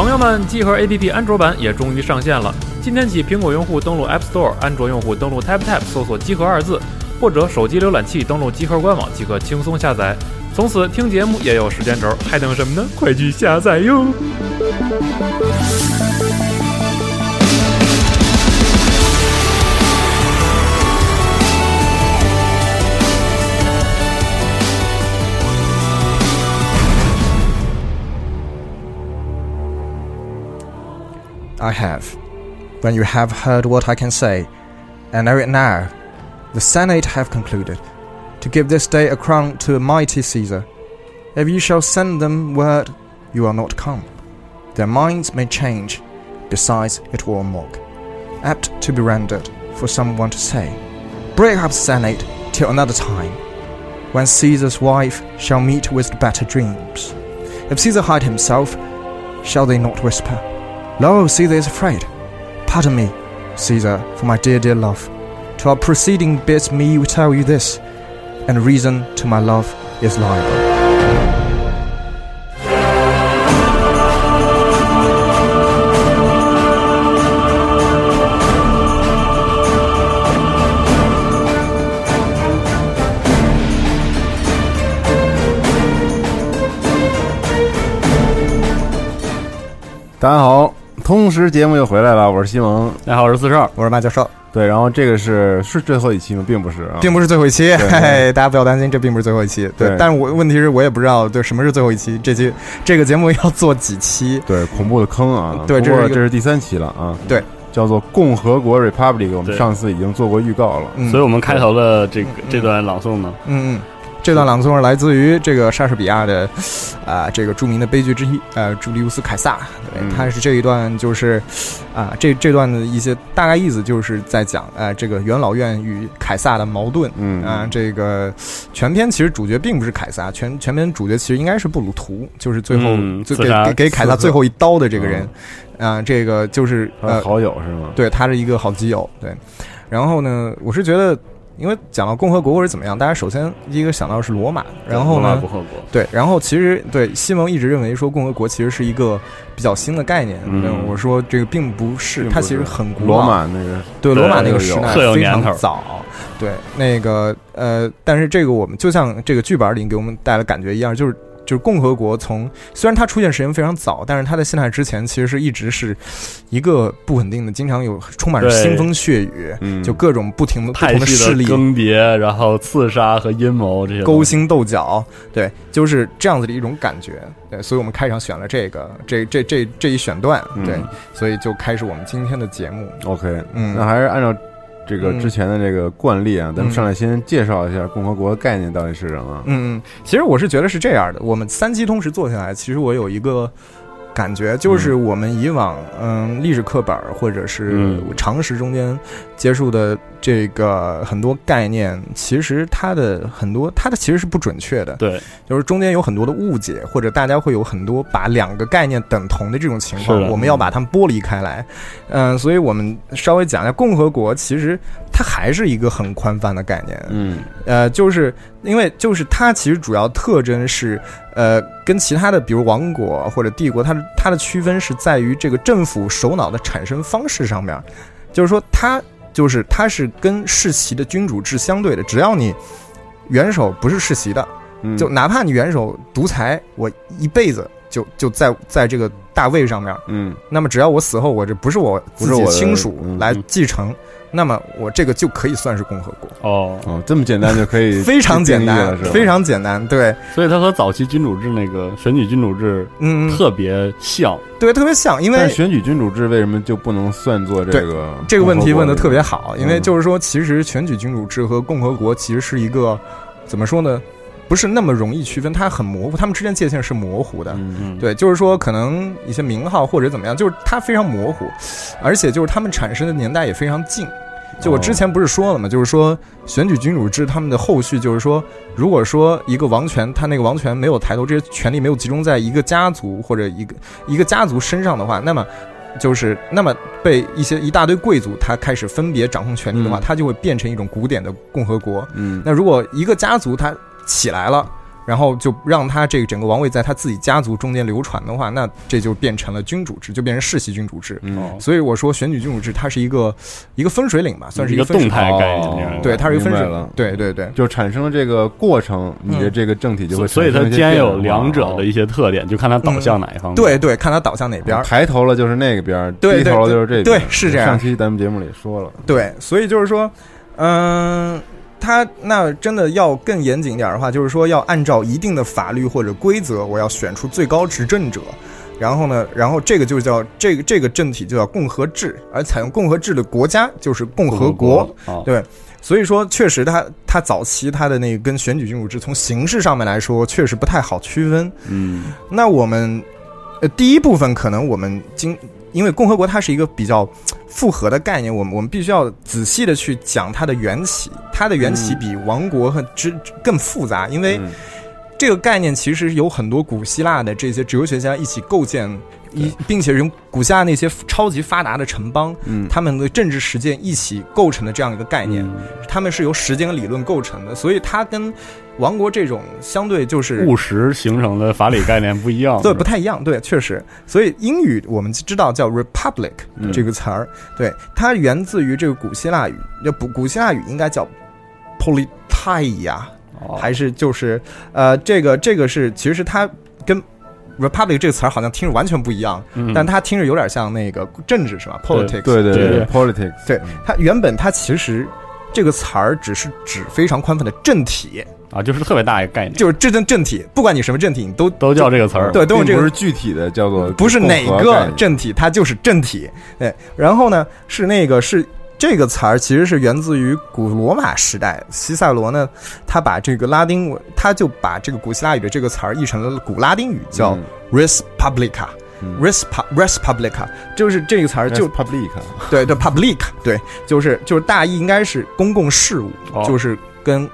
朋友们，集合 APP 安卓版也终于上线了。今天起，苹果用户登录 App Store， 安卓用户登录 TapTap 搜索“集合”二字，或者手机浏览器登录集合官网即可轻松下载。从此听节目也有时间轴，还等什么呢？快去下载哟！I have, when you have heard what I can say, and know it now, the Senate have concluded, to give this day a crown to a mighty Caesar. If you shall send them word, you are not come. Their minds may change, besides it were a mock, apt to be rendered, for someone to say, break up Senate till another time, when Caesar's wife shall meet with better dreams. If Caesar hide himself, shall they not whisper, Lo, Caesar is afraid. Pardon me, Caesar, for my dear, dear love. To our proceeding bids me tell you this, and reason to my love is liable. Hello. 同时节目又回来了，我是西蒙，大家好，我是四少，我是麦教授。对，然后这个是最后一期吗？并不是啊，并不是最后一期，大家不要担心，这并不是最后一期。对，但是问题是我也不知道，对，什么是最后一期？这个节目要做几期？对，恐怖的坑啊！对，这是第三期了啊！对，叫做共和国 Republic， 我们上次已经做过预告了，所以我们开头的这段朗诵呢，这段朗诵是来自于这个莎士比亚的，这个著名的悲剧之一，朱利乌斯凯撒。对，他是这一段就是，这段的一些大概意思就是在讲，这个元老院与凯撒的矛盾。这个全篇其实主角并不是凯撒，全篇主角其实应该是布鲁图，就是最后就给凯撒最后一刀的这个人。这个就是好友是吗？对，他是一个好基友。对，然后呢，我是觉得。因为讲到共和国或者怎么样，大家首先一个想到是罗马，然后呢，对，然后其实对西蒙一直认为说共和国其实是一个比较新的概念，我说这个并不是，它其实很古老，罗马那个对罗马那个时代非常早，对那个但是这个我们就像这个剧本里给我们带来感觉一样，就是共和国虽然它出现时间非常早，但是它在现代之前其实是一直是一个不稳定的，经常有充满着腥风血雨，就各种不同的势力更迭，然后刺杀和阴谋这些勾心斗角，对，就是这样子的一种感觉。对，所以我们开场选了这一选段，对，所以就开始我们今天的节目。OK， 那还是按照。这个之前的这个惯例啊，咱们上来先介绍一下共和国的概念到底是什么。其实我是觉得是这样的，我们三期同时做下来，其实我有一个感觉，就是我们以往历史课本或者是常识中间接触的这个很多概念，其实它的其实是不准确的，对，就是中间有很多的误解，或者大家会有很多把两个概念等同的这种情况，我们要把它们剥离开来。所以我们稍微讲一下共和国，其实它还是一个很宽泛的概念，就是因为就是它其实主要特征是跟其他的比如王国或者帝国，它的区分是在于这个政府首脑的产生方式上面，就是说它是跟世袭的君主制相对的，只要你元首不是世袭的，就哪怕你元首独裁，我一辈子就在这个大位上面，那么只要我死后，我这不是我自己亲属来继承，那么我这个就可以算是共和国。哦，这么简单就可以，非常简单，非常简单，对。所以它和早期君主制那个选举君主制，特别像，对，特别像。因为选举君主制为什么就不能算作这个？这个问题问得特别好，因为就是说，其实选举君主制和共和国其实是一个怎么说呢？不是那么容易区分，它很模糊，它们之间界限是模糊的，对，就是说可能一些名号或者怎么样，就是它非常模糊，而且就是它们产生的年代也非常近。就我之前不是说了吗？就是说选举君主制他们的后续就是说，如果说一个王权，他那个王权没有抬头，这些权力没有集中在一个家族或者一个家族身上的话，那么被一大堆贵族他开始分别掌控权力的话，它就会变成一种古典的共和国。那如果一个家族他起来了，然后就让他这个整个王位在他自己家族中间流传的话，那这就变成了君主制，就变成世袭君主制。嗯，所以我说选举君主制它是一个分水岭吧，算是一个分水岭动态概念。哦，对，它是一个分水岭。对对对，就产生了这个过程，你的这个政体就会产生一些变化。所以它兼有两者的一些特点，就看它导向哪一方面。对对，看它导向哪边。抬头了就是那个边，低头了就是这边。对，是这样。上期咱们节目里说了。对，所以就是说，他那真的要更严谨一点的话，就是说要按照一定的法律或者规则，我要选出最高执政者，然后呢，然后这个就叫这个政体就叫共和制，而采用共和制的国家就是共和国，哦，对。所以说确实他早期他的那个跟选举君主制从形式上面来说确实不太好区分。嗯，那我们第一部分可能我们因为共和国它是一个比较复合的概念，我们必须要仔细的去讲它的缘起。它的缘起比王国和更复杂，因为这个概念其实有很多古希腊的这些哲学家一起构建，并且用古希腊那些超级发达的城邦，他们的政治实践一起构成的这样一个概念，他们是由时间理论构成的，所以它跟王国这种相对就是务实形成的法理概念不一样，对，不太一样，对，确实。所以英语我们知道叫 republic 这个词儿，对，它源自于这个古希腊语，古希腊语应该叫 Politeia， 还是就是这个是其实它跟republic 这个词好像听着完全不一样，但它听着有点像那个政治是吧？ politics， 对对对 politics， 对，它原本它其实这个词儿只是指非常宽泛的政体啊，就是特别大一个概念，就是这政体，不管你什么政体，你都叫这个词儿，对，都有这个，不是具体的叫做，不是哪个政体，它就是政体。对，然后呢，是那个是这个词儿，其实是源自于古罗马时代，西塞罗呢，他把这个拉丁文，他就把这个古希腊语的这个词儿译成了古拉丁语，叫 res publica。res publica 就是这个词儿，就 publica， 对对 publica， 对，就是大意应该是公共事务，哦，就是跟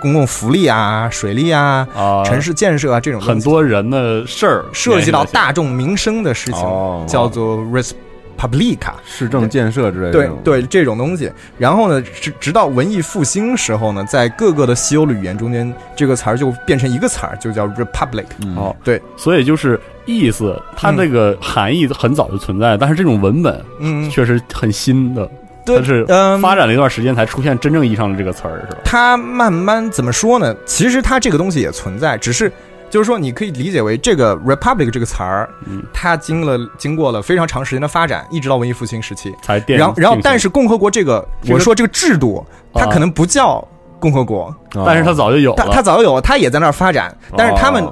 公共福利啊、水利啊、城市建设啊这种很多人的事儿，涉及到大众民生的事情，哦，叫做 res publica， 市政建设之类的，对 对， 对这种东西。然后呢，直到文艺复兴时候呢，在各个的西欧语言中间，这个词儿就变成一个词儿，就叫 republic。哦，对，所以就是。意思它这个含义很早就存在，但是这种文本确实很新的，它是发展了一段时间才出现真正意义上的这个词儿，是吧？它慢慢怎么说呢，其实它这个东西也存在，只是就是说你可以理解为这个 republic 这个词儿，它经过了非常长时间的发展，一直到文艺复兴时期才奠定。然后但是共和国这个我说这个制度，它可能不叫共和国，但是它早就有了，它早就有了，它也在那儿发展，但是他们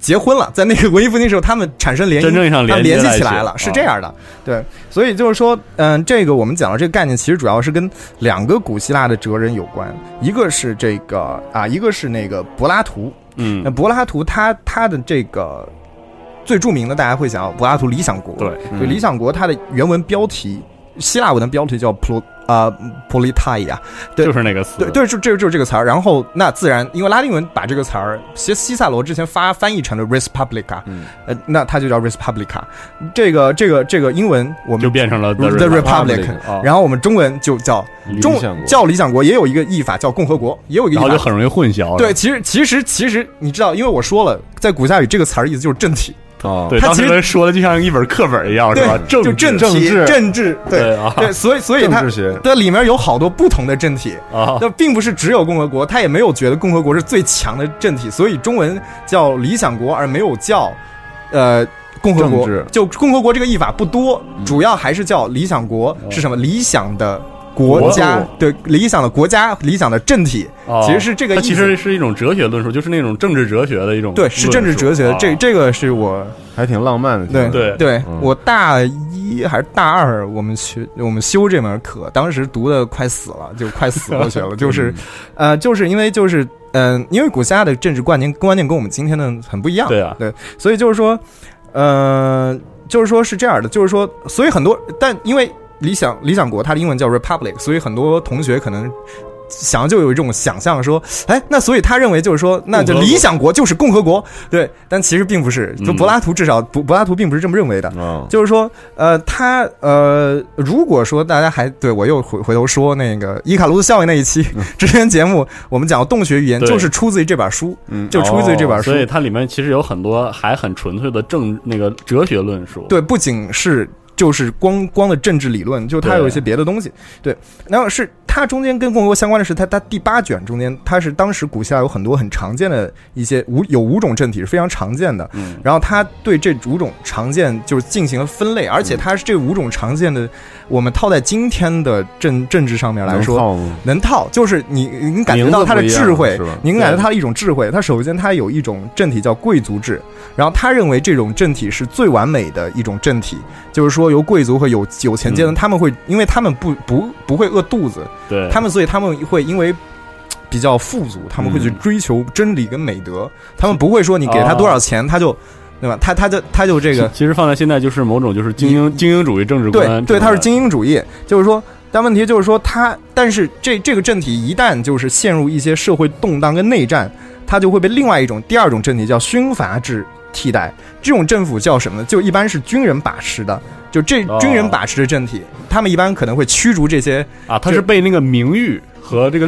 结婚了，在那个文艺复兴时候，他们产生联姻，真正上联系起来了，是这样的，对。所以就是说，这个我们讲的这个概念，其实主要是跟两个古希腊的哲人有关，一个是这个啊，一个是那个柏拉图，那柏拉图他的这个最著名的，大家会想柏拉图《理想国》，对，对，《理想国》它的原文标题，希腊文的标题叫 Politeia， 对，就是那个词，对对，就是这个词儿。然后那自然，因为拉丁文把这个词儿西塞罗之前翻译成了 res publica， 那它就叫 res publica。这个英文我们就变成了 the republic，哦，然后我们中文就叫理想国，也有一个译法叫共和国，也有一个译法，然后就很容易混淆。对，其实你知道，因为我说了，在古希腊语这个词儿意思就是政体。哦，对，当时说的就像一本课本一样，是吧？就政治，对啊，对，所以它的里面有好多不同的政体啊，那并不是只有共和国，他也没有觉得共和国是最强的政体，所以中文叫理想国，而没有叫共和国。就共和国这个译法不多，主要还是叫理想国，是什么？理想的国家，对，理想的国家，理想的政体，其实是这个意思。它其实是一种哲学论述，就是那种政治哲学的一种。对，是政治哲学。这个是我还挺浪漫的。对对对，我大一还是大二，我们修这门课，当时读的快死了，就快死过去了。就是就是因为就是因为古希腊的政治观念跟我们今天的很不一样。对啊，对，所以就是说就是说是这样的，就是说，所以很多，但因为理想国它的英文叫 republic， 所以很多同学可能想就有一种想象说，哎，那所以他认为就是说，那就理想国就是共和国，对，但其实并不是，就柏拉图至少柏拉图并不是这么认为的，就是说，他如果说大家还对我又回头说那个伊卡卢斯效应那一期之前节目，我们讲洞穴预言就是出自于这本书，就出自于这本书，所以它里面其实有很多还很纯粹的那个哲学论述，对，不仅是。就是光的政治理论，就它有一些别的东西，对。然后是它中间跟共和国相关的是，它第八卷中间，它是当时古希腊有很多很常见的一些五种政体是非常常见的，然后它对这五种常见就是进行了分类，而且它是这五种常见的，我们套在今天的政治上面来说，能套，就是你感觉到它的智慧，你感觉到它的一种智慧。它首先它有一种政体叫贵族制，然后他认为这种政体是最完美的一种政体，就是说。由贵族和有钱阶层，他们会，因为他们不会饿肚子，对，他们所以他们会因为比较富足，他们会去追求真理跟美德，他们不会说你给他多少钱，他就。对吧？他就这个，其实放在现在就是某种就是精英主义政治观，对，他是精英主义，就是说，但问题就是说他，但是这个政体一旦就是陷入一些社会动荡跟内战，他就会被另外一种第二种政体叫军阀制替代。这种政府叫什么呢？就一般是军人把持的，就这军人把持的政体，他们一般可能会驱逐这些啊，他是被那个名誉。和这个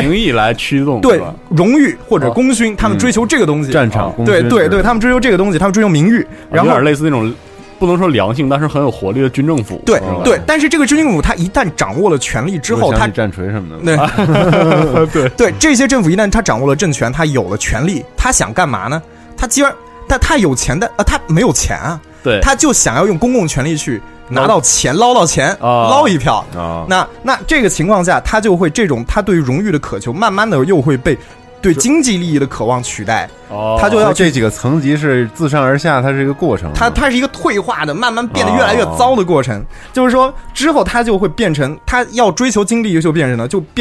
名义来驱动， 对， 对荣誉或者功勋，他们追求这个东西。战场功勋，对，他们追求这个东西，他们追求名誉，然后有点类似那种不能说良性，但是很有活力的军政府。对对，但是这个军政府他一旦掌握了权力之后，他战锤什么的，对这些政府一旦他掌握了政权，他有了权力，他想干嘛呢？他既然但他有钱的他没有钱啊，对，他就想要用公共权力去。拿到钱，捞到钱，捞一票。那这个情况下，他就会这种他对于荣誉的渴求，慢慢的又会被对经济利益的渴望取代。他就要这几个层级是自上而下，它是一个过程，它是一个退化的，慢慢变得越来越糟的过程。就是说，之后他就会变成，他要追求经济，就变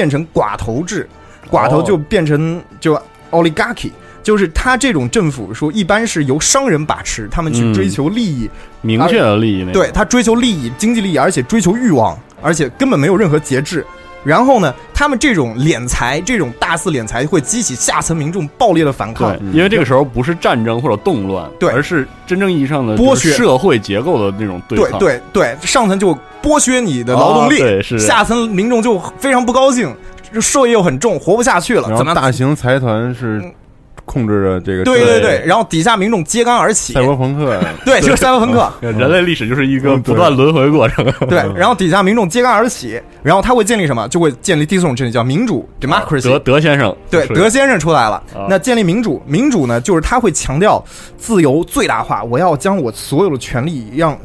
成寡头制，寡头就变成就 oligarchy。就是他这种政府说，一般是由商人把持，他们去追求利益，明确的利益。对，他追求利益、经济利益，而且追求欲望，而且根本没有任何节制。然后呢，他们这种敛财，这种大肆敛财，会激起下层民众暴烈的反抗。对，因为这个时候不是战争或者动乱，对，而是真正意义上的剥削社会结构的那种对抗。对，上层就剥削你的劳动力，对，是下层民众就非常不高兴，税又很重，活不下去了。然后大型财团是。控制着这个，对，然后底下民众揭竿而起，赛博朋克，对，就是赛博朋克。人类历史就是一个不断轮回过程，对。然后底下民众揭竿而起，然后他会建立什么？就会建立第四种政体，叫民主 （democracy）。德先生，对，德先生出来了。那建立民主呢，就是他会强调自由最大化，我要将我所有的权利让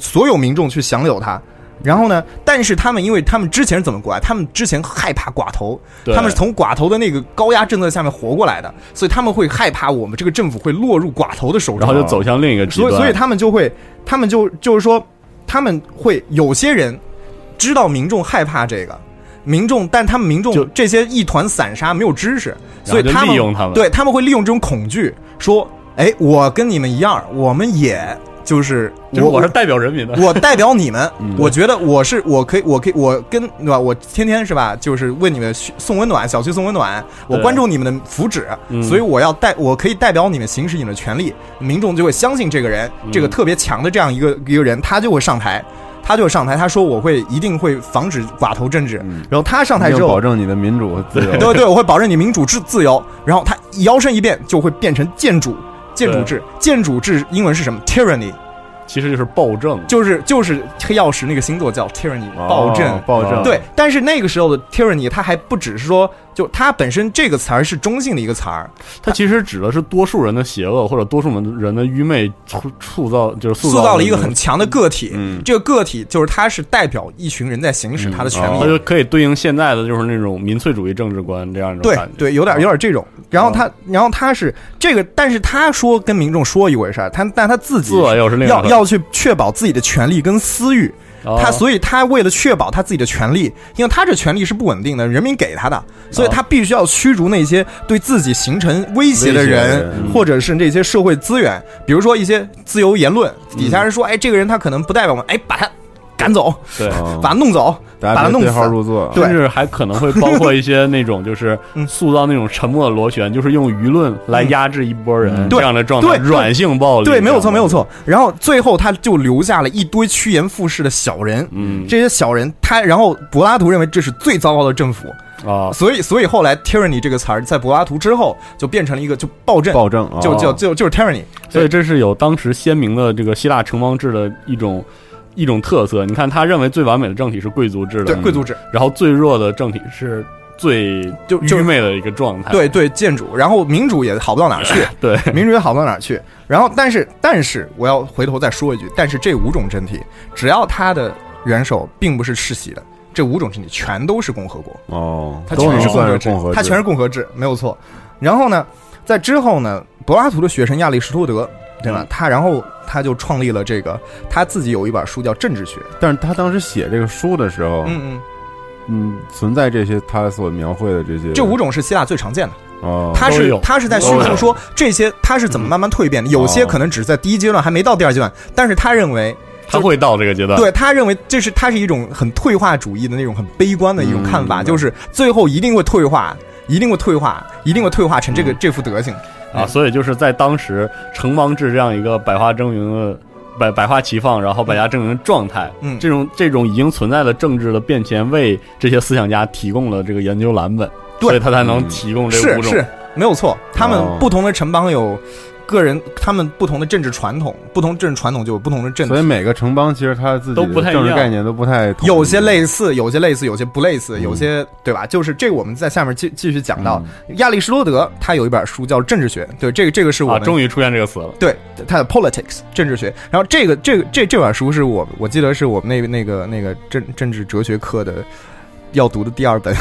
所有民众去享有它。然后呢？但是他们，因为他们之前是怎么过来？他们之前害怕寡头，他们是从寡头的那个高压政策下面活过来的，所以他们会害怕我们这个政府会落入寡头的手中，然后就走向另一个极端。所以他们就是说，他们会有些人知道民众害怕这个民众，但他们民众这些一团散沙没有知识，所以他们利用他们，对，他们会利用这种恐惧，说：“哎，我跟你们一样，我们也。”就是我是代表人民的，我代表你们，我觉得我可以我跟对吧？我天天是吧？就是为你们送温暖，小区送温暖，我关注你们的福祉，所以我可以代表你们行使你们的权利，民众就会相信这个人，这个特别强的这样一个人，他就会上台，他说我会一定会防止寡头政治，然后他上台之后保证你的民主和自由，对，我会保证你民主自由，然后他摇身一变就会变成建主制英文是什么 ？tyranny， 其实就是暴政，就是黑曜石那个星座叫 tyranny， 暴政。对，但是那个时候的 tyranny， 它还不只是说，就它本身这个词儿是中性的一个词儿，它其实指的是多数人的邪恶或者多数人的愚昧，塑造了一个很强的个体。这个个体就是它是代表一群人在行使他的权利，它就可以对应现在的就是那种民粹主义政治观这样一种感觉。对，有点这种。然后他是这个，但是他说跟民众说一回事儿，但他自己要去确保自己的权利跟私欲。所以他为了确保他自己的权利，因为他这权利是不稳定的，人民给他的，所以他必须要驱逐那些对自己形成威胁的人，或者是这些社会资源，比如说一些自由言论，底下人说，哎，这个人他可能不代表我们，哎，把他赶走，对，把他弄走，把他弄死，甚至还可能会包括一些那种就是塑造那种沉默的螺旋，就是用舆论来压制一波人这样的状态，软性暴力，对，没有错，没有错。然后最后他就留下了一堆趋炎附势的小人，这些小人他，然后柏拉图认为这是最糟糕的政府。所以后来 tyranny 这个词儿在柏拉图之后就变成了一个就暴政，就是 tyranny。所以这是有当时鲜明的这个希腊城邦制的一种特色。你看，他认为最完美的政体是贵族制的，对，贵族制。然后最弱的政体是最愚昧的一个状态，对对，建主。然后民主也好不到哪儿去，对，民主也好不到哪儿去。然后但是我要回头再说一句，但是这五种政体，只要他的元首并不是世袭的。这五种政体全都是共和国哦，它全是共和制，它全是共和制，没有错。然后呢，在之后呢，柏拉图的学生亚里士多德，对吧？然后他就创立了这个，他自己有一本书叫《政治学》，但是他当时写这个书的时候，存在这些他所描绘的这些，这五种是希腊最常见的。他是在叙述说这些他是怎么慢慢蜕变的，有些可能只是在第一阶段还没到第二阶段，但是他认为。他会到这个阶段，对，他认为它是一种很退化主义的那种很悲观的一种看法，就是最后一定会退化，一定会退化，一定会退化成这副德行啊！所以就是在当时城邦制这样一个百花争鸣的百花齐放，然后百家争鸣的状态，这种已经存在的政治的变迁，为这些思想家提供了这个研究蓝本，所以他才能提供这五种，是没有错。他们不同的城邦有。个人他们不同的政治传统，不同政治传统就有不同的政治，所以每个城邦其实他自己的政治概念都不太统一，有些类似，有些类似，有些不类似，有些对吧？就是这个，我们在下面继续讲到亚里士多德，他有一本书叫《政治学》，对，这个是我们终于出现这个词了，对，他的 Politics 政治学。然后这本书是我记得是我们那个政治哲学课的。要读的第二本，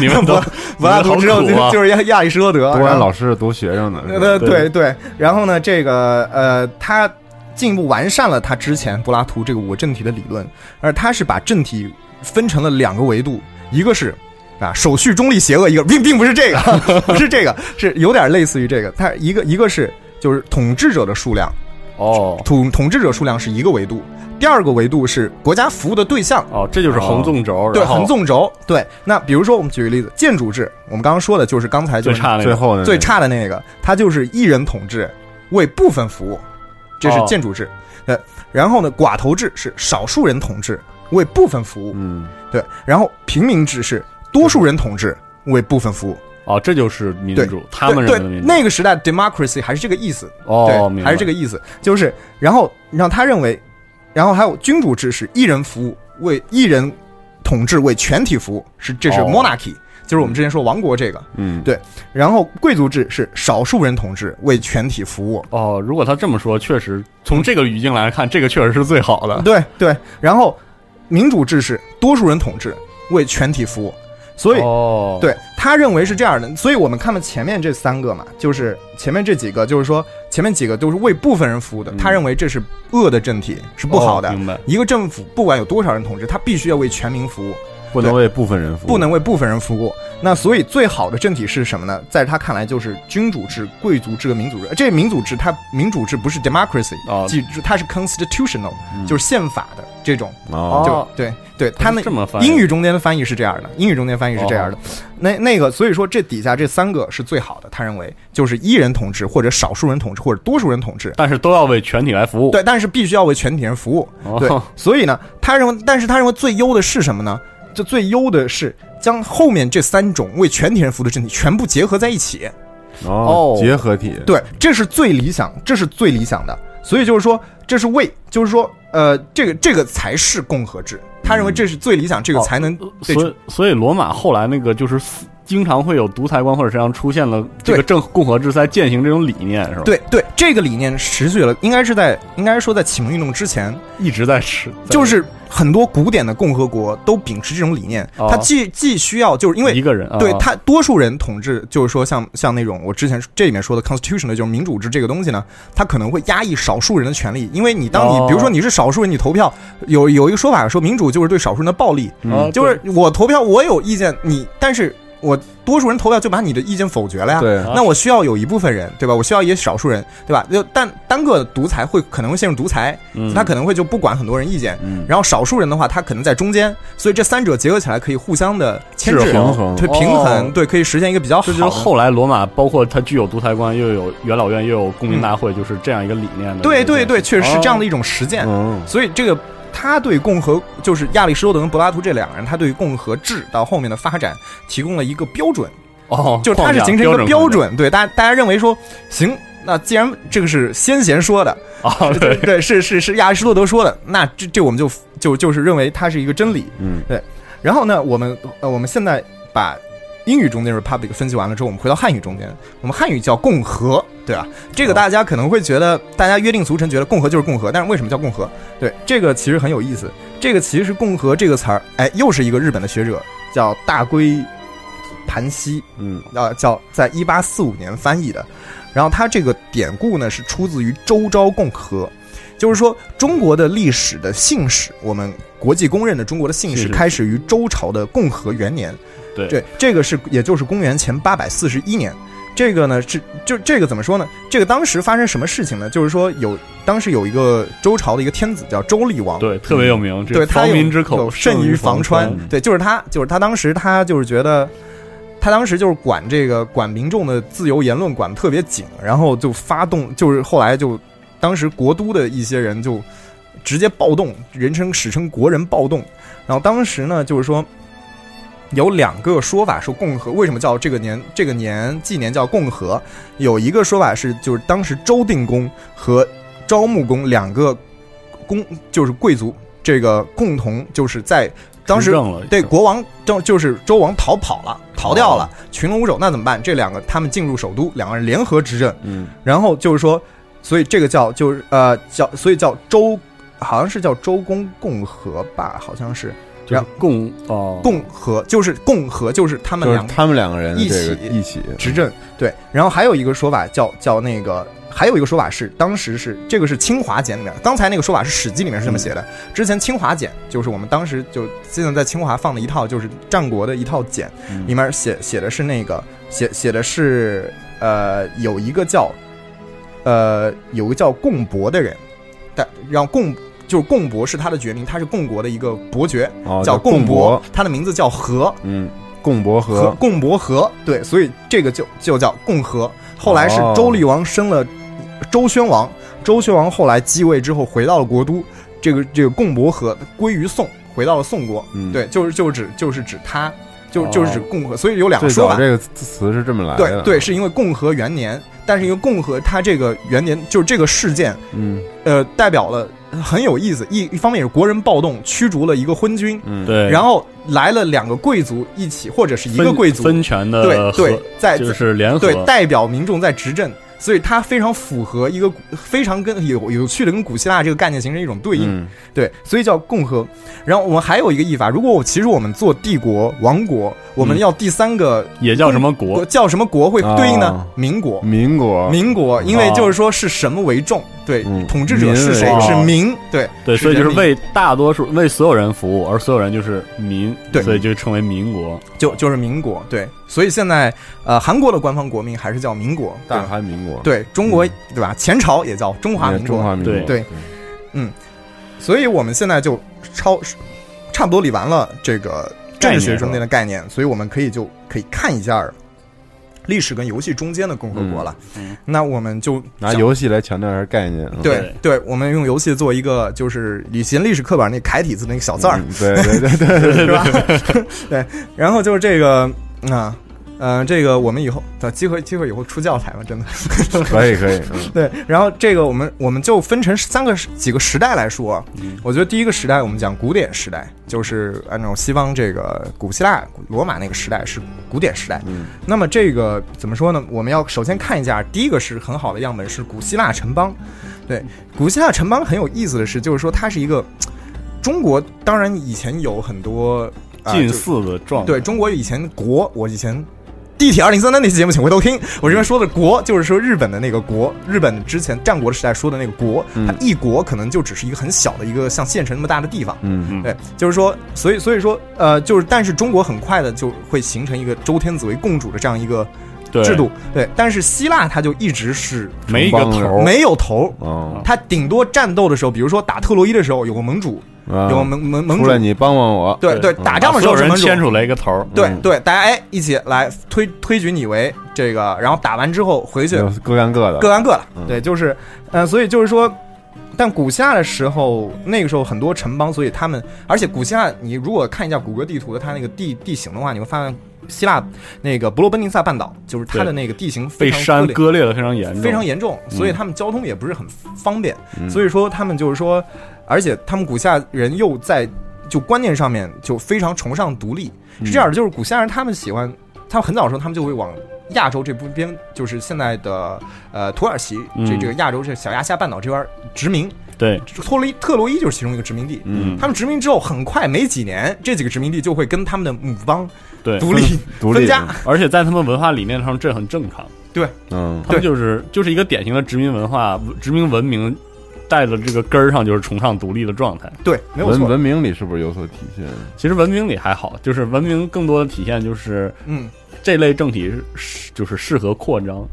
你们都柏拉图之后就是亚里士多德。读完老师是读学生的，对。然后呢，这个他进一步完善了他之前柏拉图这个五个政体的理论，而他是把政体分成了两个维度，一个是啊手续中立邪恶，一个并不是这个，不是这个，是有点类似于这个。他一个是就是统治者的数量。哦，统治者数量是一个维度，第二个维度是国家服务的对象。哦，这就是横纵轴。对，横纵轴。对，那比如说我们举个例子，建主制，我们刚刚说的就是刚才就是最差的那个，它就是一人统治，为部分服务，这是建主制。对，然后呢，寡头制是少数人统治，为部分服务。嗯，对，然后平民制是多数人统治，为部分服务。哦，这就是民主，他们认为的民主。那个时代 ，democracy 还是这个意思。哦，对，还是这个意思。就是，然后让他认为，然后还有君主制是一人服务，为一人统治，为全体服务，是这是 monarchy，、哦、就是我们之前说王国这个。嗯，对。然后贵族制是少数人统治，为全体服务。哦，如果他这么说，确实从这个语境来看，这个确实是最好的。对对。然后民主制是多数人统治，为全体服务。所以，对他认为是这样的，所以我们看到前面这三个嘛，就是前面这几个，就是说前面几个都是为部分人服务的，他认为这是恶的政体，是不好的。一个政府不管有多少人统治，他必须要为全民服务，不能为部分人服务，不能为部分人服务。那所以最好的政体是什么呢？在他看来就是君主制、贵族制和民主制。这民主制，它民主制不是 democracy， 即它是 constitutional， 就是宪法的。这种就对对，他那英语中间的翻译是这样的，英语中间翻译是这样的。那个，所以说这底下这三个是最好的，他认为就是一人统治或者少数人统治或者多数人统治，但是都要为全体来服务。对，但是必须要为全体人服务。对，所以呢，他认为，但是他认为最优的是什么呢？就最优的是将后面这三种为全体人服务的政体全部结合在一起。哦，结合体。对，这是最理想，这是最理想的。所以就是说，这是为，就是说。这个才是共和制，他认为这是最理想，这个才能。所以罗马后来那个就是经常会有独裁官或者实际上出现了这个共和制在践行这种理念，是吧？对对，这个理念持续了，应该说在启蒙运动之前一直在持，就是很多古典的共和国都秉持这种理念，他既需要就是因为一个人，对他多数人统治，就是说像那种我之前这里面说的 constitution 的就是民主制这个东西呢，他可能会压抑少数人的权利，因为你当你比如说你是少数人，你投票有一个说法说民主就是对少数人的暴力，就是我投票我有意见你，但是我多数人投票就把你的意见否决了呀。对，那我需要有一部分人，对吧？我需要一些少数人，对吧？就但单个独裁会可能会陷入独裁，他可能会就不管很多人意见。然后少数人的话，他可能在中间，所以这三者结合起来可以互相的牵制平衡，对，可以实现一个比较好的。这就是后来罗马，包括它具有独裁观，又有元老院，又有公民大会，就是这样一个理念的。对对对，确实是这样的一种实践。所以这个。他对共和，就是亚里士多德跟柏拉图这两个人，他对共和制到后面的发展提供了一个标准，哦，就是他是形成一个标准，对，大家认为说，行，那既然这个是先贤说的，哦，对对，是亚里士多德说的，那这我们就是认为它是一个真理，嗯，对。然后呢，我们现在把英语中间 republic 分析完了之后，我们回到汉语中间，我们汉语叫共和，对吧？这个大家可能会觉得，大家约定俗成觉得共和就是共和，但是为什么叫共和？对，这个其实很有意思。这个其实共和这个词儿，哎，又是一个日本的学者叫大龟盘溪，叫在1845年翻译的。然后他这个典故呢是出自于周昭共和，就是说中国的历史的姓氏，我们国际公认的中国的姓氏开始于周朝的共和元年。对，这个是也就是公元前841年，这个呢是就这个怎么说呢？这个当时发生什么事情呢？就是说当时有一个周朝的一个天子叫周厉王，对，特别有名，对，防民之口，甚于房川，对，就是他当时他就是觉得。他当时就是管民众的自由言论管特别紧，然后就发动，就是后来就当时国都的一些人就直接暴动，人称史称国人暴动。然后当时呢，就是说有两个说法说共和为什么叫这个年纪年叫共和，有一个说法是就是当时周定公和昭穆公两个公就是贵族这个共同就是在。当时对国王就是周王逃掉了，群龙无首，那怎么办？这两个他们进入首都，两个人联合执政，然后就是说，所以这个叫就是所以叫周，好像是叫周公共和吧，好像是。然后共和就是他们两个人一起执政，对。然后还有一个说法叫那个。还有一个说法是，当时是这个是清华简里面，刚才那个说法是《史记》里面是这么写的。之前清华简就是我们当时就现在在清华放的一套，就是战国的一套简，里面写的是那个写的是有一个叫共伯的人，但让共。就是共伯是他的绝名，他是共国的一个伯爵，叫共伯，他的名字叫和，共伯和，对，所以这个就叫共和。后来是周厉王生了周宣王，周宣王后来继位之后回到了国都，这个共伯和归于宋，回到了宋国，对，就是指他。就是指共和，所以有两个说法。这个词是这么来的，对，是因为共和元年，但是因为共和它这个元年就是这个事件，代表了很有意思。一方面是国人暴动驱逐了一个昏君，对，然后来了两个贵族一起或者是一个贵族分权的，对，在就是联合，对，代表民众在执政。所以它非常符合一个非常跟有趣的跟古希腊这个概念形成一种对应，对，所以叫共和。然后我们还有一个译法，如果其实我们做帝国、王国，我们要第三个也叫什么国？叫什么国会对应呢？民国，因为就是说是什么为重，对，统治者是谁？是民，对，所以就是为大多数为所有人服务，而所有人就是民，对，所以就称为民国，就是民国，对。所以现在韩国的官方国名还是叫民国，大韩民国，对，中国，对吧？前朝也叫中华民国，对，所以我们现在就差不多理完了这个政治学中间的概念，所以我们可以看一下历史跟游戏中间的共和国了。那我们就拿游戏来强调一下概念，对，我们用游戏做一个就是以前历史课本那楷体字的那个小字儿，对，是吧？对，然后就是这个。这个我们以后的机会以后出教材嘛，真的可以，对。然后这个我们就分成几个时代来说。我觉得第一个时代我们讲古典时代，就是按照西方这个古希腊、罗马那个时代是古典时代。那么这个怎么说呢？我们要首先看一下，第一个是很好的样本是古希腊城邦。对，古希腊城邦很有意思的是，就是说它是一个中国，当然以前有很多。近似的状态，对，中国以前我以前地铁203的那期节目请回头听，我这边说的国就是说日本的那个国，日本之前战国时代说的那个国，它一国可能就只是一个很小的一个像县城那么大的地方，嗯，对，就是说所以说就是但是中国很快的就会形成一个周天子为共主的这样一个制度， 对，但是希腊它就一直是没一个头，没有头，它顶多战斗的时候，比如说打特洛伊的时候有个盟主。有盟主出来，你帮帮我。对对，打仗的时候是盟主，所有人牵出来一个头。对对，大家一起来推举你为这个，然后打完之后回去各干各的，各干各的。对，就是所以就是说，但古希腊的时候，那个时候很多城邦，所以他们，而且古希腊，你如果看一下谷歌地图的它那个地形的话，你会发现。希腊那个伯罗奔尼撒半岛，就是它的那个地形非常被山割裂的非常严重，非常严重，所以他们交通也不是很方便。所以说他们就是说，而且他们古希腊人又在就观念上面就非常崇尚独立。是这样的，就是古希腊人他们喜欢，他们很早的时候他们就会往亚洲这边，就是现在的土耳其这个亚洲这小亚细亚半岛这边殖民。对，特洛伊就是其中一个殖民地。他们殖民之后，很快没几年，这几个殖民地就会跟他们的母邦独立分家，而且在他们文化理念上这很正常。对，他们就是一个典型的殖民文化、殖民文明带的这个根儿上，就是崇尚独立的状态。对，没有错。文明里是不是有所体现？其实文明里还好，就是文明更多的体现就是这类政体就是适合扩张，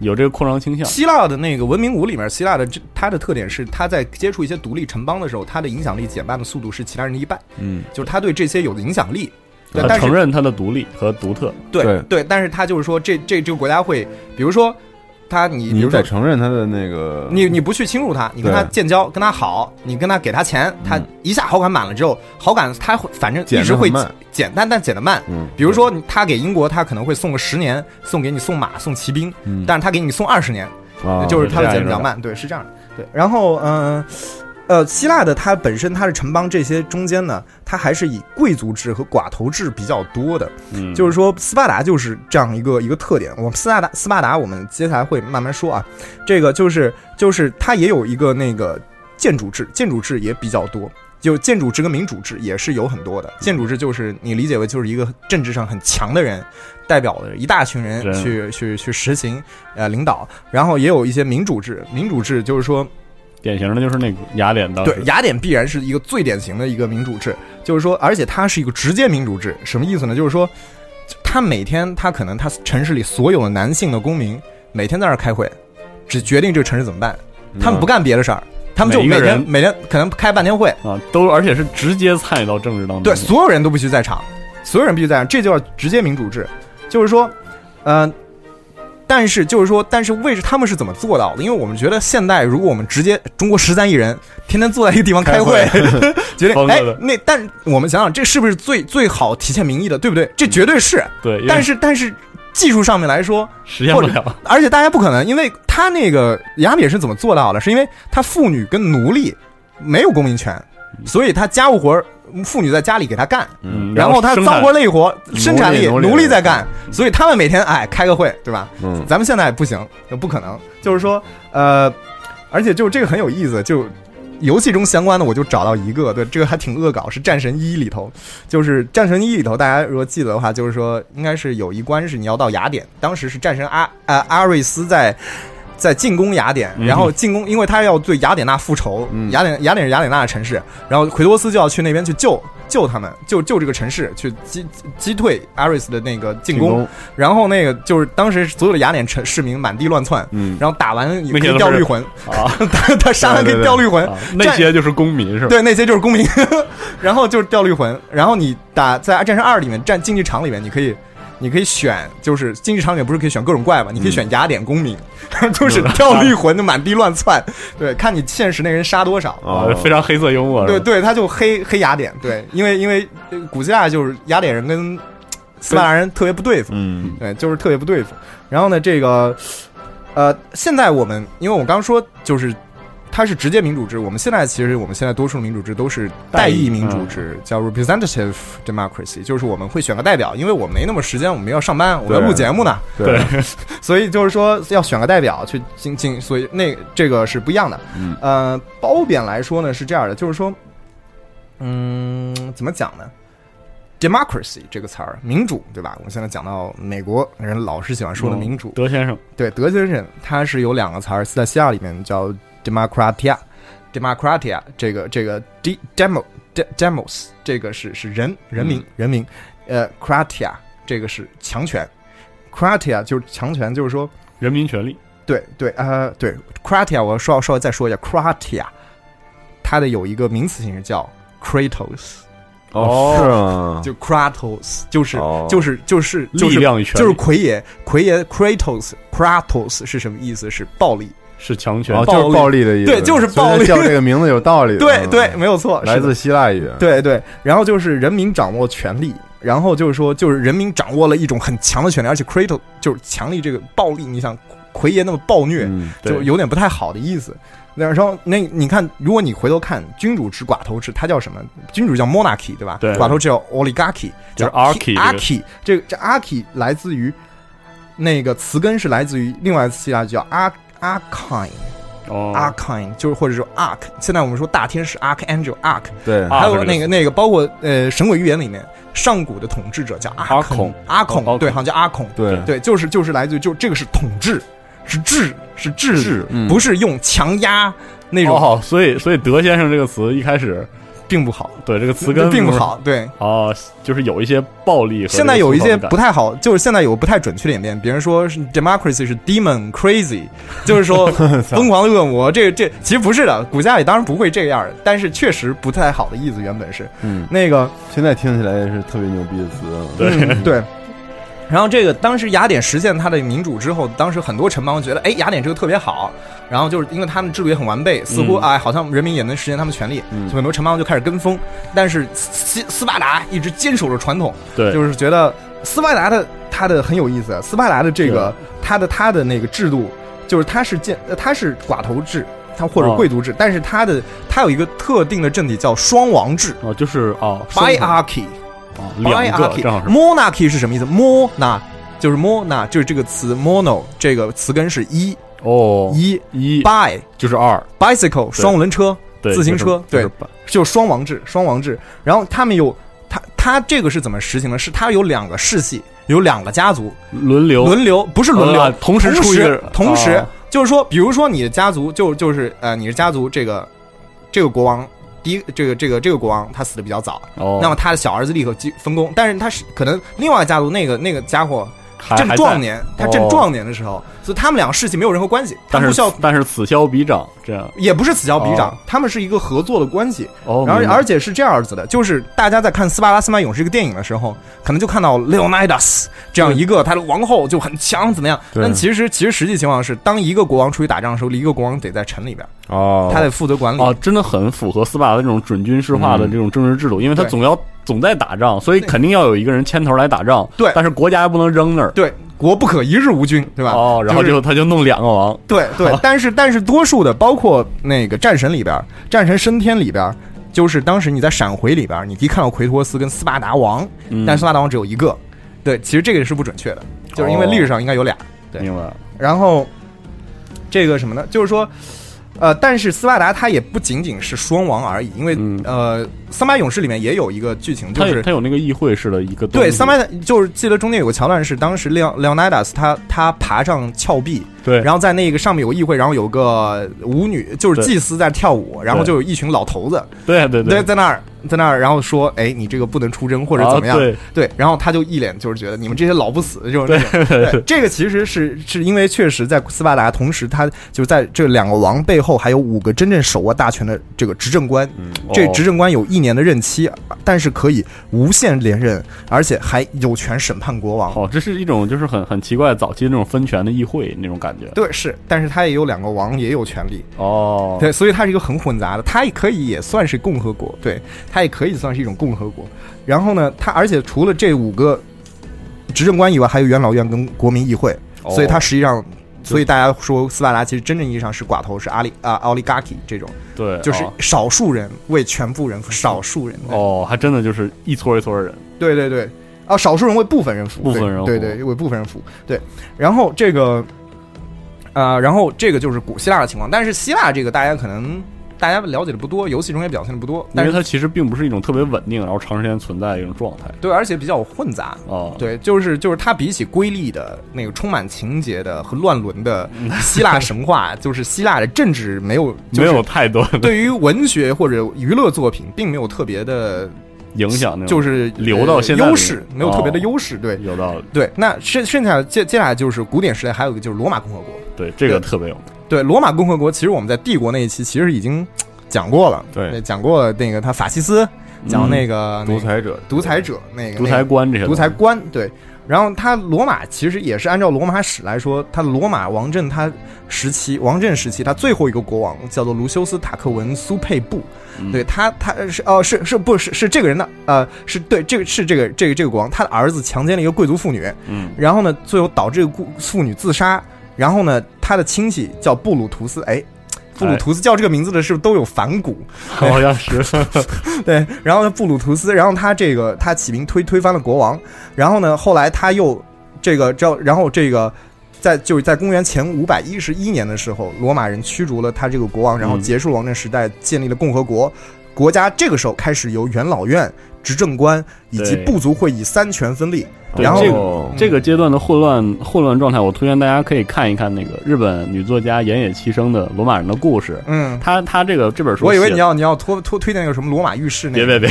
有这个扩张倾向。希腊的那个文明5里面，希腊的它的特点是，它在接触一些独立城邦的时候，它的影响力减半的速度是其他人的一半，就是它对这些有的影响力，它承认它的独立和独特，对对，但是它就是说，这个国家会，比如说它你得承认它的那个，你不去侵入它，你跟它建交，跟它好，你跟它给它钱，它一下好感满了之后，好感它反正一直会减，但减得慢。比如说他给英国，他可能会送个10年，送给你送马送骑兵，但是他给你送20年，就是他的减比较慢。对，是这样的。对，然后希腊的它本身它是城邦，这些中间呢，它还是以贵族制和寡头制比较多的。就是说斯巴达就是这样一个特点。我们斯巴达我们接下来会慢慢说啊。这个就是它也有一个那个建筑制也比较多。就建筑制跟民主制也是有很多的。建筑制就是你理解为就是一个政治上很强的人代表的一大群人去实行领导。然后也有一些民主制就是说。典型的就是那个雅典的，对，雅典必然是一个最典型的一个民主制，就是说，而且它是一个直接民主制，什么意思呢？就是说，他每天他可能他城市里所有的男性的公民每天在那儿开会，只决定这个城市怎么办，他们不干别的事儿。他们就每天可能开半天会啊，都而且是直接参与到政治当中，对，所有人必须在场，这就叫直接民主制，就是说，但是为什么他们是怎么做到的？因为我们觉得现代，如果我们直接中国13亿人天天坐在一个地方开会决定，但我们想想，这是不是最最好体现民意的，对不对？这绝对是对。但是技术上面来说实现不了，而且大家不可能，因为他那个雅典是怎么做到的？是因为他妇女跟奴隶没有公民权，所以他家务活妇女在家里给他干，然后他脏活累活，生产力奴隶在干，所以他们每天开个会，对吧？咱们现在不行，不可能。就是说，而且就这个很有意思，就游戏中相关的我就找到一个，对，这个还挺恶搞，是《战神一》里头，就是《战神一》里头，大家如果记得的话，就是说应该是有一关是你要到雅典，当时是战神阿瑞斯在进攻雅典，然后进攻，因为他要对雅典娜复仇，雅典是雅典娜的城市，然后奎托斯就要去那边去救他们，救这个城市，去击退阿瑞斯的那个进攻，然后那个就是当时所有的雅典市民满地乱窜，然后打完可以掉绿魂，他杀完可以掉绿魂，那些就是公民是吧？对，那些就是公民，然后就是掉绿魂，然后你打在战神2里面，战竞技场里面，你可以选，就是竞技场里面不是可以选各种怪嘛？你可以选雅典公民，就是掉绿魂的满地乱窜，对，看你现实那人杀多少啊，非常黑色幽默。对对，他就黑雅典，对，因为古希腊就是雅典人跟斯巴达人特别不对付，对，就是特别不对付。然后呢，这个现在我们因为我刚说就是。它是直接民主制，我们现在多数民主制都是代议民主制，叫 representative democracy， 就是我们会选个代表，因为我没那么时间，我们要上班，我们要录节目呢，对，所以就是说要选个代表去进，所以这个是不一样的。褒贬来说呢是这样的，就是说，怎么讲呢？ democracy 这个词儿，民主，对吧？我们现在讲到美国人老是喜欢说的民主，德先生，对，德先生，他是有两个词儿，斯塔西亚里面叫 democratia， 这个 demos 这个是人民，kratia 这个是强权 ，kratia 就是强权，就是说人民权利，对 kratia 我稍微再说一下 kratia， 它的有一个名词形式叫 kratos。哦，是吗？就 Kratos 就是力量与权力，就是奎爷 Kratos 是什么意思？是暴力，是强权，就是暴力的意思。对，就是暴力。叫这个名字有道理。对对，没有错，来自希腊语。对对，然后就是人民掌握权力，然后就是说，就是人民掌握了一种很强的权力，而且 Kratos 就是强力这个暴力。你想，奎爷那么暴虐，就有点不太好的意思。然后那你看，如果你回头看君主制、寡头制，它叫什么？君主叫 monarchy， 对吧？对。寡头制叫 oligarchy， 叫 archy。这 archy 来自于那个词根是来自于另外一个希腊叫 archain。Archain 就是或者说 arch， 现在我们说大天使 archangel arch， 对，还有那个包括神鬼预言里面上古的统治者叫 archon， 对，好像叫 archon， 对，就是来自于就这个是统治。是治、嗯，不是用强压那种。哦，所以德先生这个词一开始并不好，对这个词根并不好，对。哦，就是有一些暴力和。现在有一些不太好，就是现在有不太准确的演变。别人说 democracy 是 demon crazy， 就是说疯狂的恶魔。这其实不是的，骨架也当然不会这样，但是确实不太好的意思，原本是。嗯，那个现在听起来也是特别牛逼的词。对、嗯、对。然后这个当时雅典实现它的民主之后，当时很多城邦觉得，哎，雅典这个特别好，然后就是因为他们制度也很完备，似乎好像人民也能实现他们权利，所以很多城邦就开始跟风。但是斯巴达一直坚守着传统，对，就是觉得斯巴达的它的很有意思，斯巴达的这个它的那个制度，就是它是寡头制。它或者贵族制，但是它有一个特定的政体叫双王制，就是biarchy。Monarchy 是什么意思？ Mona 就是 Mona 就是这个词 Mono 这个词根是一by 就是二 Bicycle 双轮车自行车，对，就是双王制。然后他们有他这个是怎么实行的？是他有两个世系，有两个家族轮流不是轮流、同时就是说，比如说你的家族就是你的家族这个国王。第一，这个国王他死的比较早，那么他的小儿子立刻分工，但是他是可能另外家族那个家伙正壮年，他正壮年的时候，所以他们两个世系没有任何关系，他不需要，但是此消彼长，这样也不是此消彼长，他们是一个合作的关系，然后而且是这样子的，就是大家在看《斯巴达三百勇士》这个电影的时候，可能就看到 Leonidas 这样一个他的王后就很强怎么样，但其实实际情况是，当一个国王出去打仗的时候，一个国王得在城里边。他得负责管理真的很符合斯巴达的这种准军事化的这种政治制度，因为他总在打仗，所以肯定要有一个人牵头来打仗。对，但是国家也不能扔那儿。对，国不可一日无君，对吧？然后他就弄两个王。对对，但是多数的，包括那个战神里边，战神升天里边，就是当时你在闪回里边，你可以看到奎托斯跟斯巴达王，但斯巴达王只有一个。对，其实这个是不准确的，就是因为历史上应该有俩。对，明白。然后这个什么呢？就是说。但是斯巴达它也不仅仅是双王而已，因为三百勇士里面也有一个剧情，就是它有那个议会式的一个东西。对，三百就是记得中间有个桥段是当时 Leonidas 他爬上峭壁，对，然后在那个上面有议会，然后有个舞女就是祭司在跳舞，然后就有一群老头子，对对对，在那儿，然后说，哎，你这个不能出征或者怎么样，对，然后他就一脸就是觉得你们这些老不死就是对，这个其实是因为确实在斯巴达，同时他就在这两个王背后还有5个真正手握大权的这个执政官，这执政官有1年的任期，但是可以无限连任，而且还有权审判国王。这是一种就是很奇怪早期那种分权的议会那种感觉。对，是，但是他也有两个王，也有权利。对，所以他是一个很混杂的，他也可以也算是共和国，对。它也可以算是一种共和国，然后呢，它而且除了这5个执政官以外，还有元老院跟国民议会，所以它实际上，所以大家说斯巴达其实真正意义上是寡头，是oligarchy 这种，对，就是少数人为全部人服务，少数人还真的就是一撮一撮人，对对对，少数人为部分人服务，对对，为部分人服务，对，然后这个就是古希腊的情况，但是希腊这个大家可能。大家了解的不多，游戏中也表现的不多，但是它其实并不是一种特别稳定然后长时间存在的一种状态。对，而且比较混杂、哦、对，就是它比起瑰丽的那个充满情节的和乱伦的希腊神话就是希腊的政治没有、就是、没有太多对于文学或者娱乐作品并没有特别的影响，就是留到现在优势，没有特别的优势。对，有道理。对，那剩下接下来就是古典时代，还有一个就是罗马共和国。对，这个特别有。对，罗马共和国，其实我们在帝国那一期其实已经讲过了。对，讲过那个他法西斯，讲那个独裁者，那个独裁官这些独裁官。对，然后他罗马其实也是按照罗马史来说，他罗马王政他时期，王政时期他最后一个国王叫做卢修斯塔克文苏佩布。对，他是哦、是不是是这个人的是对这个是这个国王，他的儿子强奸了一个贵族妇女，然后呢最后导致妇女自杀，然后呢他的亲戚叫布鲁图斯，哎，布鲁图斯叫这个名字的是不是都有反骨？好像是。对，然后呢布鲁图斯，然后他起兵推翻了国王，然后呢后来他又然后这个。在公元前511年的时候，罗马人驱逐了他这个国王，然后结束了王政时代，建立了共和国。国家这个时候开始由元老院、执政官以及部族会议三权分立。然后这个阶段的混乱状态，我推荐大家可以看一看那个日本女作家岩野七生的《罗马人的故事》。嗯，他这个这本书，我以为你要推荐那个什么罗马浴室那个。别，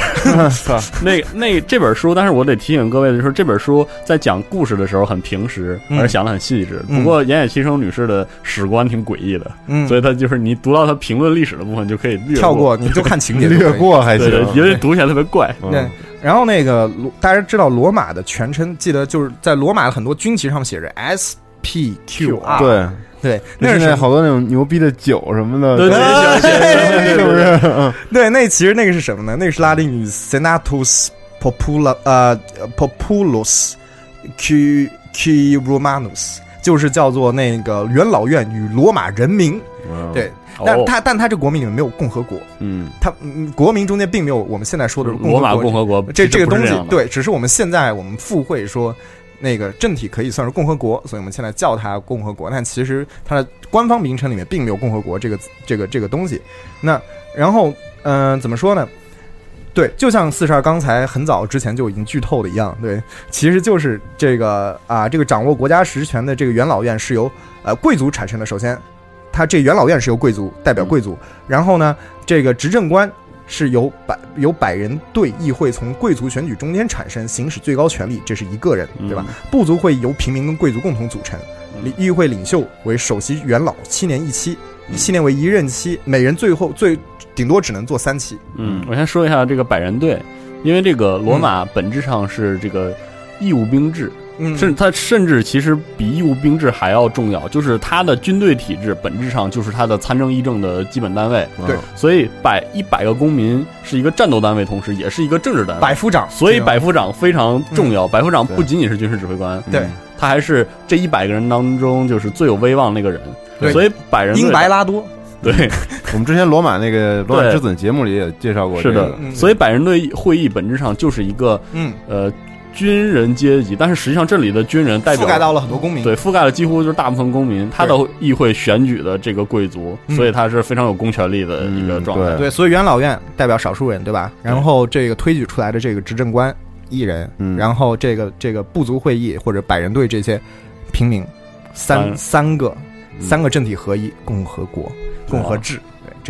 那这本书，但是我得提醒各位的是，这本书在讲故事的时候很平实，而想得很细致。不过岩野七生女士的史观挺诡异的，所以她就是你读到她评论历史的部分就可以跳过，你就看情节略过还行，因为读起来特别怪。对。然后那个大家知道罗马的全称，记得就是在罗马的很多军旗上写着 SPQR。 对对，那是好多那种牛逼的酒什么的，对对对，是不是？对，那其实那个是什么呢？那个是拉丁语 Senatus Populus Qui Romanus， 就是叫做那个元老院与罗马人民。对，但他这个国民里面没有共和国，他国民中间并没有我们现在说的罗马共和国，这个东西，对，只是我们现在我们附会说那个政体可以算是共和国，所以我们现在叫它共和国，但其实它的官方名称里面并没有共和国这个东西。那然后怎么说呢？对，就像42刚才很早之前就已经剧透的一样，对，其实就是这个啊，这个掌握国家实权的这个元老院是由贵族产生的，首先。他这元老院是由贵族代表贵族，然后呢，这个执政官是由百人队议会从贵族选举中间产生，行使最高权力，这是一个人，对吧？部族会由平民跟贵族共同组成，议会领袖为首席元老，7年一期，7年为一任期，每人最顶多只能做3期。我先说一下这个百人队，因为这个罗马本质上是这个义务兵制。它甚至其实比义务兵制还要重要，就是它的军队体制本质上就是它的参政议政的基本单位。对，所以100个公民是一个战斗单位，同时也是一个政治单位。百夫长，所以百夫长非常重要。百夫长不仅仅是军事指挥官，对，他还是这100个人当中就是最有威望那个人。对，所以百人英白拉多。对，我们之前罗马那个罗马之子节目里也介绍过、这个。是的，所以百人队会议本质上就是一个军人阶级，但是实际上这里的军人代表覆盖到了很多公民，对，覆盖了几乎就是大部分公民，他的议会选举的这个贵族，所以他是非常有公权力的一个状态。对，所以元老院代表少数人，对吧？然后这个推举出来的这个执政官一人，然后这个部族会议或者百人队这些平民，三个政体合一，共和国、共和制。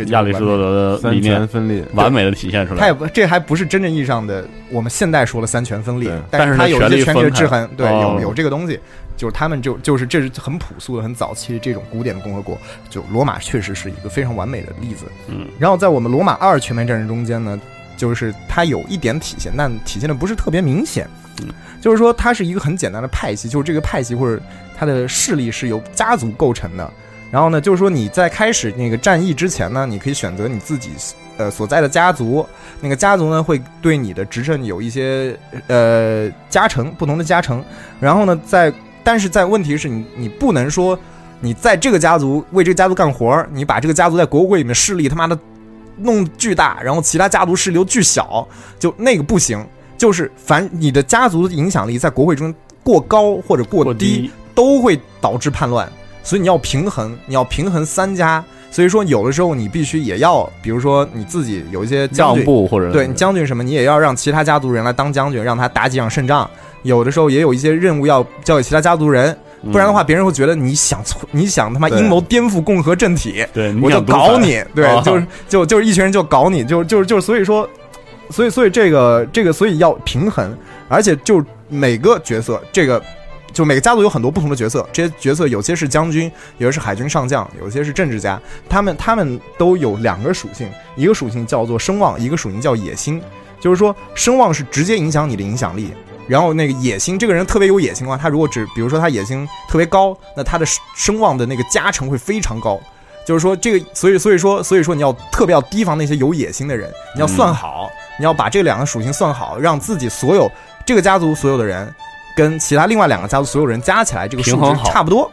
亚里士多德的理念分裂完美的体现出来，这还不是真正意义上的我们现代说了三权分立，但是它有一些权力制衡，对，有这个东西，就是他们就是这是很朴素的、很早期这种古典的共和国，就罗马确实是一个非常完美的例子。然后在我们罗马2全面战争中间呢，就是它有一点体现，但体现的不是特别明显。就是说它是一个很简单的派系，就是这个派系或者它的势力是由家族构成的。然后呢，就是说你在开始那个战役之前呢，你可以选择你自己所在的家族，那个家族呢会对你的执政有一些加成，不同的加成。然后呢，但是问题是你不能说你在这个家族为这个家族干活，你把这个家族在国会里面势力他妈的弄巨大，然后其他家族势力又巨小，就那个不行。就是凡你的家族影响力在国会中过高或者过低都会导致叛乱。所以你要平衡三家所以说有的时候你必须也要，比如说你自己有一些将部或者对你将军什么，你也要让其他家族人来当将军，让他打几场胜仗。有的时候也有一些任务要交给其他家族人，不然的话别人会觉得你想他妈阴谋颠覆共和政体，对，我就搞你，对，哦、就是一群人就搞你，就是所以说。所以这个所以要平衡，而且就每个角色，这个就每个家族有很多不同的角色，这些角色有些是将军，有些是海军上将，有些是政治家，他们都有两个属性，一个属性叫做声望，一个属性叫野心。就是说声望是直接影响你的影响力，然后那个野心，这个人特别有野心的话，他如果比如说他野心特别高，那他的声望的那个加成会非常高。就是说这个所以说你要特别要提防那些有野心的人，你要算好，你要把这两个属性算好，让自己所有这个家族所有的人跟其他另外两个家族所有人加起来这个数值差不多，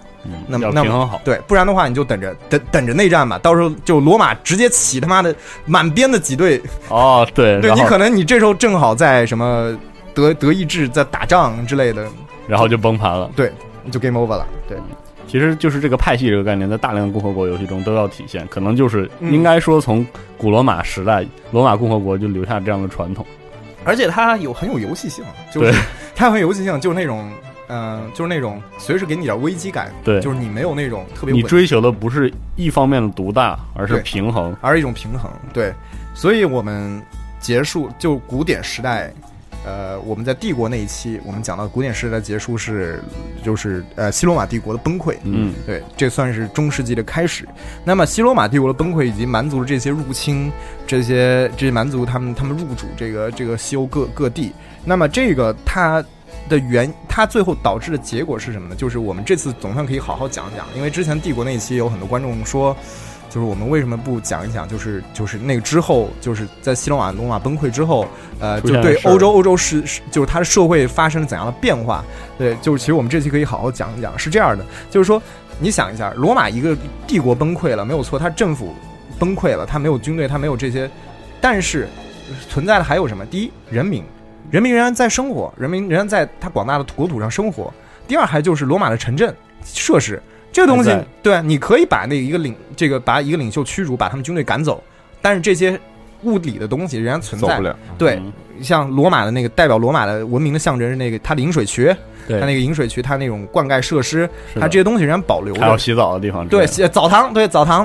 那么平衡好，对，不然的话你就等着内战吧，到时候就罗马直接起他妈的满编的几队哦，对对，你可能你这时候正好在什么德意志在打仗之类的，然后就崩盘了，对，就 game over 了，对。其实就是这个派系这个概念在大量的共和国游戏中都要体现，可能就是应该说从古罗马时代罗马共和国就留下这样的传统，而且它很有游戏性，就是它很有游戏性，就是那种就是那种随时给你点危机感，对，就是你没有那种特别你追求的不是一方面的独大，而是平衡，而一种平衡，对。所以我们结束就古典时代，我们在帝国那一期，我们讲到古典时代的结束是，就是西罗马帝国的崩溃。嗯，对，这算是中世纪的开始。那么西罗马帝国的崩溃以及蛮族的这些入侵，这些蛮族他们入主这个西欧各地。那么这个它最后导致的结果是什么呢？就是我们这次总算可以好好讲讲，因为之前帝国那一期有很多观众说。就是我们为什么不讲一讲，就是那个之后，就是在西罗马崩溃之后，就对欧洲是就是它的社会发生了怎样的变化？对，就是其实我们这期可以好好讲一讲，是这样的，就是说你想一下，罗马一个帝国崩溃了，没有错，它政府崩溃了，它没有军队，它没有这些，但是存在的还有什么？第一，人民仍然在生活，人民仍然在它广大的国土上生活。第二，还就是罗马的城镇设施。这个东西，对，你可以把把一个领袖驱逐，把他们军队赶走，但是这些物理的东西仍然存在，走不了。对，像罗马的那个代表罗马的文明的象征是那个它的饮水渠，它那个饮水渠，它那种灌溉设施，它这些东西仍然保留着。还有洗澡的地方，对，澡堂，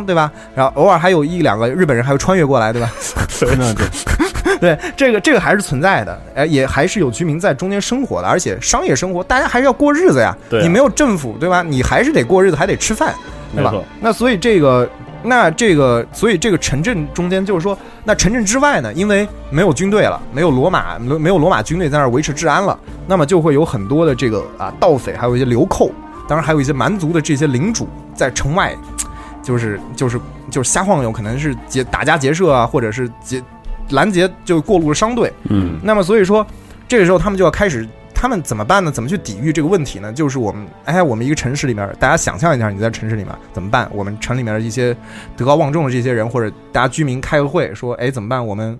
对吧？然后偶尔还有一两个日本人还会穿越过来，对吧？对，这个还是存在的，也还是有居民在中间生活的，而且商业生活大家还是要过日子呀。对，你没有政府，对吧？你还是得过日子，还得吃饭，对吧？那所以这个城镇中间就是说，那城镇之外呢，因为没有军队了，没有罗马军队在那儿维持治安了，那么就会有很多的这个盗匪，还有一些流寇，当然还有一些蛮族的这些领主在城外，就是瞎晃悠，可能是打家劫舍啊，或者是拦截就过路的商队。嗯，那么所以说这个时候他们就要开始，他们怎么办呢？怎么去抵御这个问题呢？就是我们一个城市里面，大家想象一下，你在城市里面怎么办？我们城里面的一些德高望重的这些人，或者大家居民开个会说，哎，怎么办？我们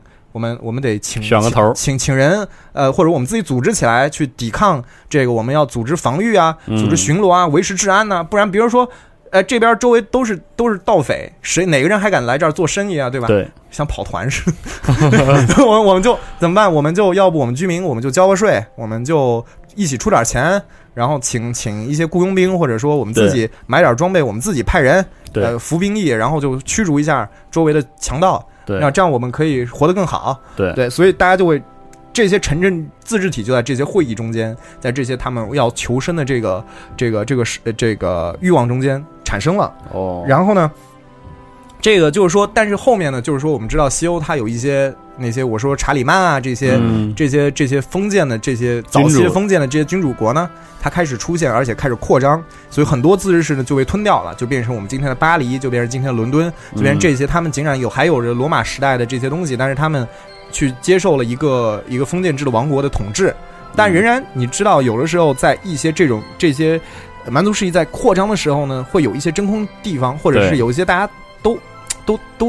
得选个头，请人，或者我们自己组织起来去抵抗这个，我们要组织防御啊，组织巡逻啊，维持治安啊，不然比如说。这边周围都是盗匪，哪个人还敢来这儿做生意啊？对吧？对，像跑团似的。我们就怎么办？我们就要不我们居民，我们就交个税，我们就一起出点钱，然后请一些雇佣兵，或者说我们自己买点装备，我们自己派人，服兵役，然后就驱逐一下周围的强盗。对，那这样我们可以活得更好。对对，所以大家就会。这些城镇自治体就在这些会议中间，在这些他们要求生的这个欲望中间产生了。哦，然后呢，这个就是说，但是后面呢，就是说我们知道西欧它有一些那些我说查理曼啊这些封建的这些早期封建的这些君主国呢，它开始出现，而且开始扩张，所以很多自治市呢就被吞掉了，就变成我们今天的巴黎，就变成今天的伦敦，就变成这些他们竟然还有着罗马时代的这些东西，但是他们。去接受了一个封建制的王国的统治，但仍然你知道，有的时候在一些这些蛮族势力在扩张的时候呢，会有一些真空地方，或者是有一些大家都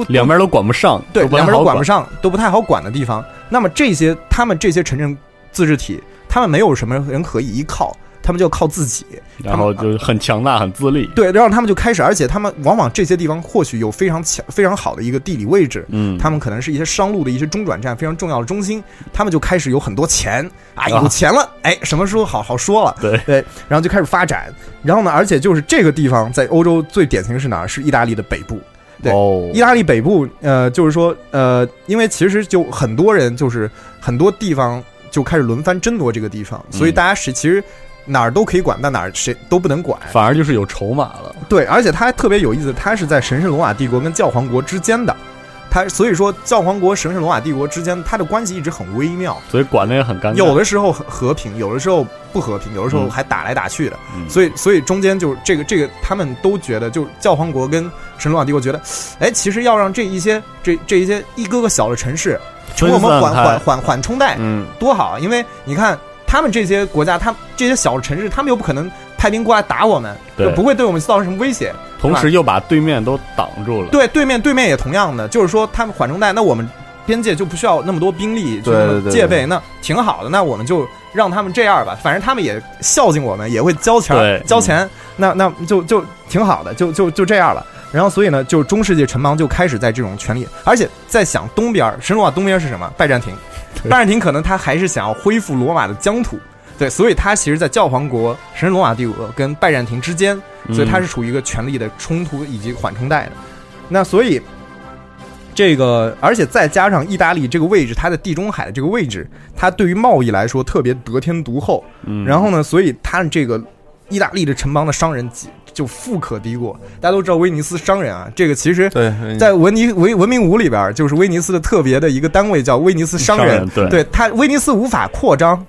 两边都管不上，对，两边都管不上，都不太好管的地方。那么这些他们这些城镇自治体，他们没有什么人可以依靠。他们就靠自己，然后就很强大很自立，对，然后他们就开始，而且他们往往这些地方或许有非常强非常好的一个地理位置，嗯，他们可能是一些商路的一些中转站，非常重要的中心，他们就开始有很多钱啊，有钱了，哎，什么时候好好说了，对对，然后就开始发展，然后呢，而且就是这个地方在欧洲最典型是哪儿？是意大利的北部。对，意大利北部，就是说，因为其实就很多人就是很多地方就开始轮番争夺这个地方，所以大家是其实哪儿都可以管，但哪儿谁都不能管，反而就是有筹码了。对，而且它特别有意思，它是在神圣罗马帝国跟教皇国之间的。它所以说，教皇国、神圣罗马帝国之间，它的关系一直很微妙，所以管得也很尴尬。有的时候和平，有的时候不和平，有的时候还打来打去的。所以中间就是这个，他们都觉得，就是教皇国跟神圣罗马帝国觉得，哎，其实要让这一些一个个小的城市，从我们缓冲带，多好！因为你看他们这些国家，他这些小城市，他们又不可能派兵过来打我们，就不会对我们造成什么威胁。同时又把对面都挡住了，对，对面也同样的，就是说他们缓冲带，那我们边界就不需要那么多兵力，就那么戒备，那挺好的，那我们就让他们这样吧，反正他们也孝敬我们，也会交钱，那就挺好的，就这样了。然后所以呢，就中世纪城邦就开始在这种权力，而且在想东边，神罗马东边是什么？拜占庭可能他还是想要恢复罗马的疆土。对，所以他其实在教皇国、神圣罗马帝国跟拜占庭之间，所以他是处于一个权力的冲突以及缓冲带的。那所以这个，而且再加上意大利这个位置，它的地中海的这个位置，它对于贸易来说特别得天独厚。然后呢，所以他这个意大利的城邦的商人就富可敌国。大家都知道威尼斯商人啊，这个其实在文明五里边，就是威尼斯的特别的一个单位叫威尼斯商人。对，他威尼斯无法扩张，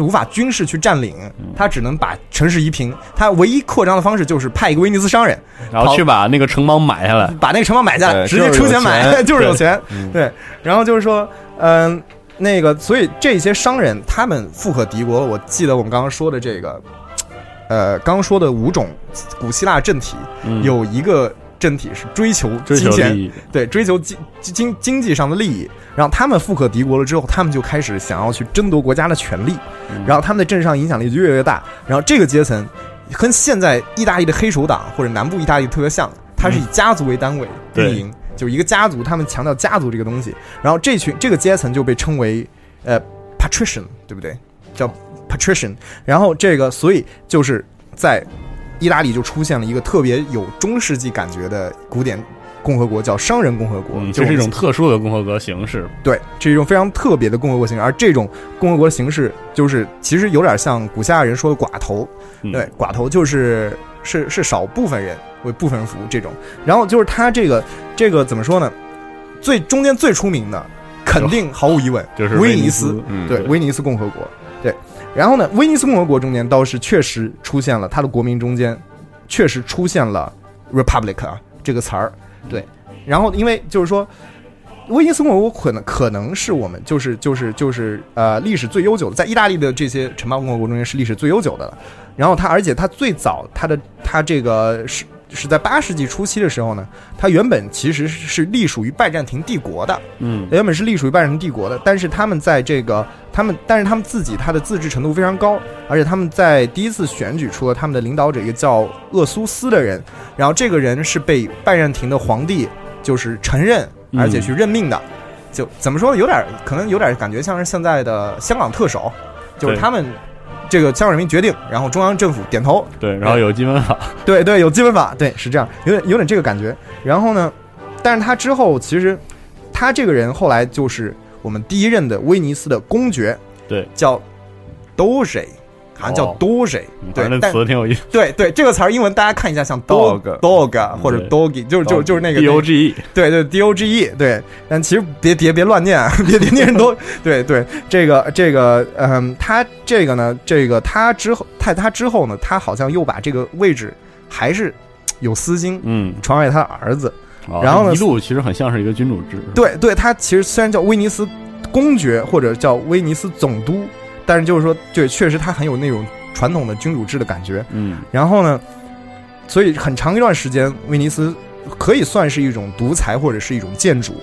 无法军事去占领，他只能把城市夷平。他唯一扩张的方式就是派一个威尼斯商人，然后去把那个城邦买下来，直接出钱买，就是有钱。对，然后就是说，那个，所以这些商人他们富可敌国。我记得我们刚刚说的这个，刚说的五种古希腊政体，有一个政体是追求金钱，对，追求经济上的利益。然后他们富可敌国了之后，他们就开始想要去争夺国家的权利，然后他们的政治上影响力就越来越大。然后这个阶层跟现在意大利的黑手党或者南部意大利特别像，它是以家族为单位运营，就是一个家族，他们强调家族这个东西。然后这个阶层就被称为patrician， 对不对？叫 patrician。然后这个，所以就是在意大利就出现了一个特别有中世纪感觉的古典共和国，叫商人共和国。这是一种特殊的共和国形式。对，这是一种非常特别的共和国形式。而这种共和国形式就是其实有点像古希腊人说的寡头。对，寡头就是是少部分人为部分人服务这种。然后就是他这个怎么说呢？最中间最出名的肯定毫无疑问就是威尼斯。对，威尼斯共和国。对，然后呢，威尼斯共和国中间倒是确实出现了，它的国民中间确实出现了 republic 啊这个词儿。对，然后因为就是说，威尼斯共和国可能是我们就是历史最悠久的，在意大利的这些城邦共和国中间是历史最悠久的了。然后它，而且它最早它这个是在8世纪初期的时候呢，它原本其实是隶属于拜占庭帝国的，但是他们在这个他们自己它的自治程度非常高，而且他们在第一次选举出了他们的领导者，一个叫厄苏斯的人，然后这个人是被拜占庭的皇帝就是承认而且去任命的，就怎么说呢，有点感觉像是现在的香港特首，就是他们。这个香港人民决定，然后中央政府点头。对，然后有基本法。对，有基本法。对，是这样，有点这个感觉。然后呢，但是他之后其实，他这个人后来就是我们第一任的威尼斯的公爵，对，叫 Doge， 好像叫 Doge，对，那词挺有意思。对，这个词儿英文大家看一下，像 dog 或者 doggy， 就是那个 doge， 对 doge， 对，但其实别乱念，别念都对，这个他这个呢，他之后呢，他好像又把这个位置还是有私心，传给他的儿子，然后呢，一路其实很像是一个君主制。对，他其实虽然叫威尼斯公爵或者叫威尼斯总督，但是就是说，对，确实他很有那种传统的君主制的感觉。然后呢，所以很长一段时间，威尼斯可以算是一种独裁或者是一种建主。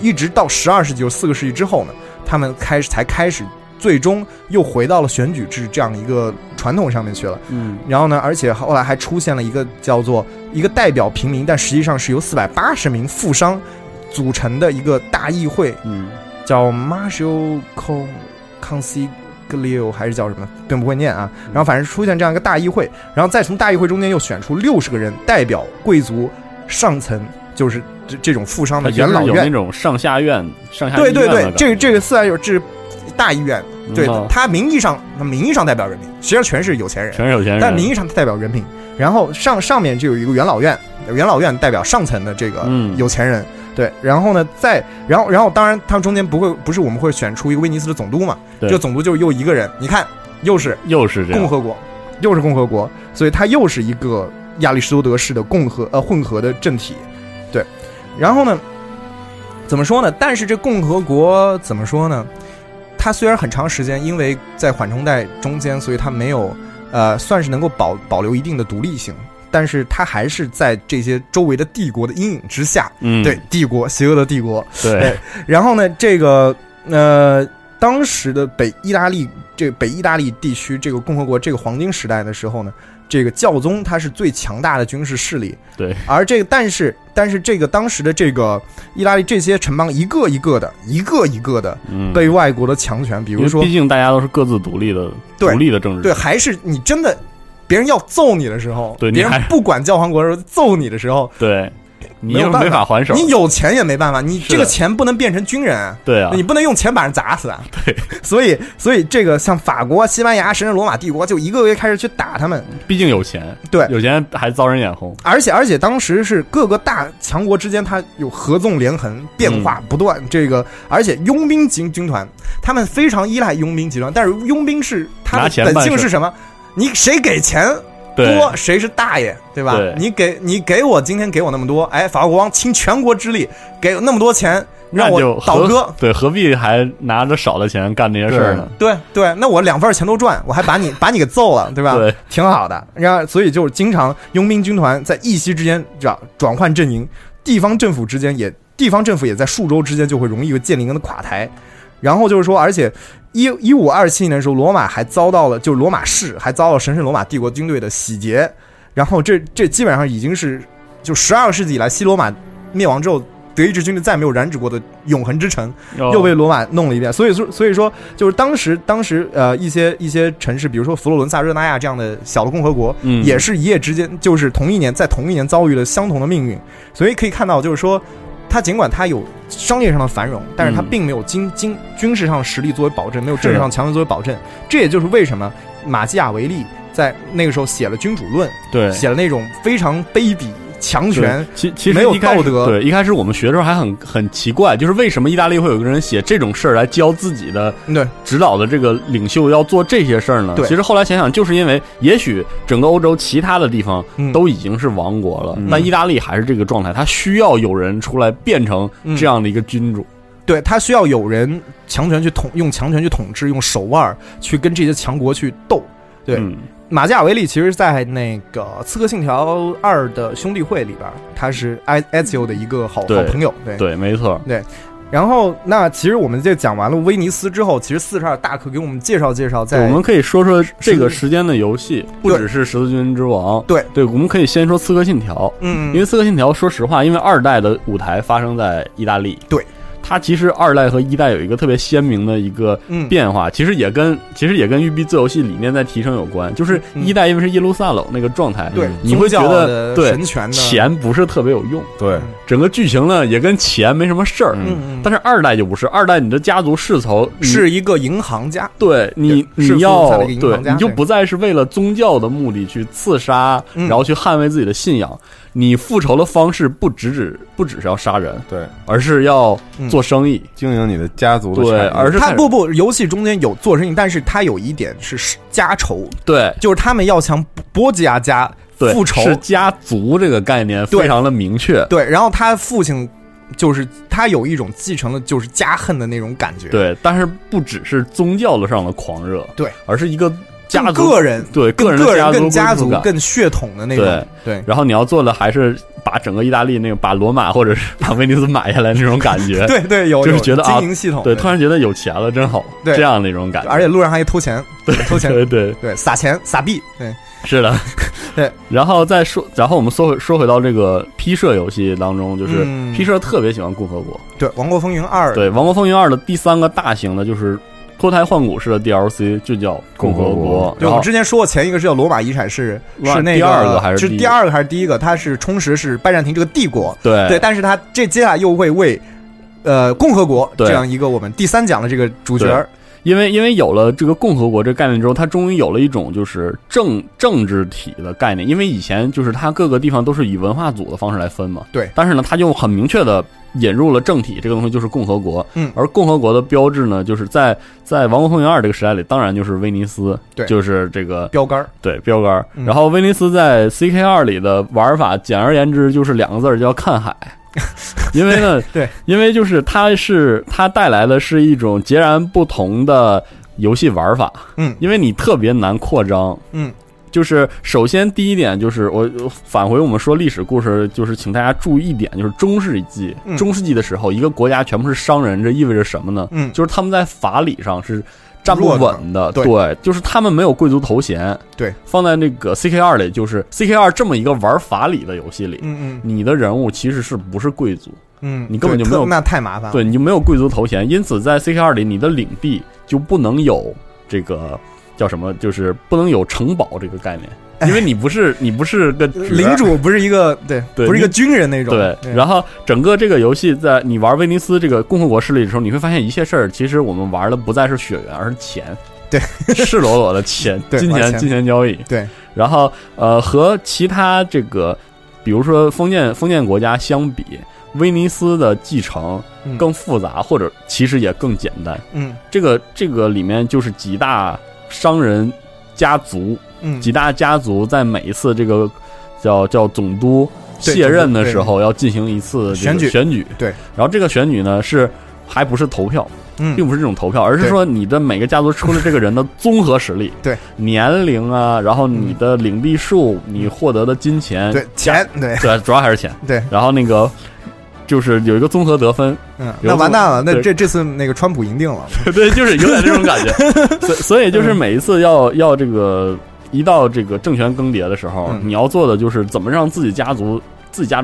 一直到12世纪，就是4个世纪之后呢，他们才开始最终又回到了选举制这样一个传统上面去了。嗯，然后呢，而且后来还出现了一个叫做一个代表平民，但实际上是由480名富商组成的一个大议会，嗯，叫 Marshall Consiglio 还是叫什么，并不会念啊。然后反正出现这样一个大议会，然后再从大议会中间又选出60个人代表贵族上层，就是这种富商的元老院，有那种上下院、上下议院。对对对，这个420大议院，对，他名义上代表人民，实际上全是有钱人，但名义上代表人民。然后上面就有一个元老院，元老院代表上层的这个有钱人。嗯，对，然后呢，然后当然他们中间不是我们会选出一个威尼斯的总督嘛？对，这总督就是又一个人，你看又是共和国，所以他又是一个亚里士多德式的混合的政体。对，然后呢，怎么说呢？但是这共和国怎么说呢？它虽然很长时间因为在缓冲带中间，所以它没有算是能够保留一定的独立性。但是他还是在这些周围的帝国的阴影之下，嗯，对，帝国，邪恶的帝国，对。然后呢，这个当时的北意大利地区这个共和国这个黄金时代的时候呢，这个教宗他是最强大的军事势力，对。而这个但是这个当时的这个意大利这些城邦一个一个的被外国的强权，比如说，毕竟大家都是各自独立的政治，对，还是你真的。别人要揍你的时候，对，别人不管教皇国的时候揍你的时候，对，你又没法还手，你有钱也没办法，你这个钱不能变成军人，对啊，你不能用钱把人砸死啊，对，所以这个像法国、西班牙甚至罗马帝国就一个个开始去打他们，毕竟有钱，对，有钱还遭人眼红，而且当时是各个大强国之间它有合纵连横，变化不断，这个而且佣兵军团他们非常依赖佣兵集团，但是佣兵是他的本性是什么？你谁给钱多谁是大爷，对吧？对，你给我今天给我那么多，哎，法国王倾全国之力给那么多钱让我倒戈，对，何必还拿着少的钱干这些事儿呢？对对，那我2份钱都赚，我还把你给揍了，对吧？对，挺好的。然后所以就是经常佣兵军团在一夕之间转换阵营，地方政府也在数周之间就会容易建立一个垮台。然后就是说，而且1527年的时候，罗马市还遭到神圣罗马帝国军队的洗劫。然后这基本上已经是就12世纪以来，西罗马灭亡之后，德意志军队再没有染指过的永恒之城，又被罗马弄了一遍。所以说，就是当时一些城市，比如说佛罗伦萨、热那亚这样的小的共和国，也是一夜之间，就是在同一年遭遇了相同的命运。所以可以看到，就是说。它尽管它有商业上的繁荣，但是它并没有军事上的实力作为保证，没有政治上强权作为保证。这也就是为什么马基雅维利在那个时候写了《君主论》，对，写了那种非常卑鄙、强权、其实没有道德。对，一开始我们学的时候还很奇怪，就是为什么意大利会有个人写这种事儿来教自己的指导的这个领袖要做这些事儿呢？其实后来想想，就是因为也许整个欧洲其他的地方都已经是王国了，但意大利还是这个状态，它需要有人出来变成这样的一个君主。对，他需要有人用强权去统治，用手腕去跟这些强国去斗。对。马基雅维利其实在那个《刺客信条2》的兄弟会里边，他是埃茨欧的一个好朋友。对对，没错。对，然后那其实我们就讲完了威尼斯之后，其实42大可给我们介绍介绍在。我们可以说说这个时间的游戏，不只是十字军之王。对对，我们可以先说《刺客信条》。嗯，因为《刺客信条》说实话，因为2代的舞台发生在意大利。对。它其实2代和1代有一个特别鲜明的一个变化，其实也跟育碧做游戏理念在提升有关。就是1代因为是耶路撒冷那个状态，对，你会觉得对钱不是特别有用，对，整个剧情呢也跟钱没什么事儿。但是2代就不是，2代你的家族世仇是一个银行家，对，你要对，你就不再是为了宗教的目的去刺杀，然后去捍卫自己的信仰。你复仇的方式不只是要杀人，对，而是要做生意，经营你的家族的权利。对，而是他不，游戏中间有做生意，但是他有一点是家仇，对，就是他们要向波吉亚家复仇，是家族这个概念非常的明确。对，然后他父亲就是他有一种继承了就是家恨的那种感觉，对，但是不只是宗教的上的狂热，对，而是一个。家族个人对个人跟家族更血统的那种对。然后你要做的还是把整个意大利那个把罗马或者是把威尼斯买下来那种感觉，对对有就是觉得经营系统、啊、对突然觉得有钱了真好这样的一种感觉，而且路上还偷钱对偷钱对撒钱撒币对是的对。然后我们说回到这个 P 社游戏当中，就是 P 社特别喜欢共和国，对《王国风云2》对《王国风云2》的第3个大型的就是脱胎换骨式的 DLC 就叫共和国。对，我们之前说过，前一个是叫罗马遗产是那个，第二个还是第一个？它是充实是拜占庭这个帝国，对，但是它这接下来又会为共和国这样一个我们第3讲的这个主角。因为有了这个共和国这个概念之后，它终于有了一种就是政治体的概念。因为以前就是它各个地方都是以文化组的方式来分嘛，对。但是呢，它就很明确的引入了政体这个东西，就是共和国。嗯。而共和国的标志呢，就是在《王国风云2》这个时代里，当然就是威尼斯，对，就是这个标杆，对标杆。然后威尼斯在 CK2 里的玩法，简而言之就是两个字叫看海。因为呢对，因为就是它带来的是一种截然不同的游戏玩法，嗯，因为你特别难扩张，嗯，就是首先第一点就是我返回我们说历史故事，就是请大家注意一点，就是中世纪的时候，一个国家全部是商人，这意味着什么呢？嗯，就是他们在法理上是站不稳的，对，就是他们没有贵族头衔，对，放在那个 CK2 里，就是 CK2 这么一个玩法理的游戏里，嗯嗯，你的人物其实是不是贵族，嗯，你根本就没有，那太麻烦了，对，你就没有贵族头衔，因此在 CK2 里，你的领地就不能有这个叫什么，就是不能有城堡这个概念。因为你不是个领主，不是一个对，不是一个军人那种。对，然后整个这个游戏在你玩威尼斯这个共和国势力的时候，你会发现一切事儿，其实我们玩的不再是血缘，而是钱，对，赤裸裸的钱，金钱交易。对，然后和其他这个比如说封建国家相比，威尼斯的继承更复杂，或者其实也更简单。嗯，这个里面就是几大商人家族。几大家族在每一次这个叫总督卸任的时候，要进行一次选举，对。然后这个选举呢是还不是投票，并不是这种投票，而是说你的每个家族出了这个人的综合实力，对，年龄啊，然后你的领地数，你获得的金钱，对钱，对，主要还是钱，对。然后那个就是有一个综合得分，嗯，那完蛋了，那这次那个川普赢定了，对，就是有点这种感觉，所以就是每一次要这个一到这个政权更迭的时候，你要做的就是怎么让自己家族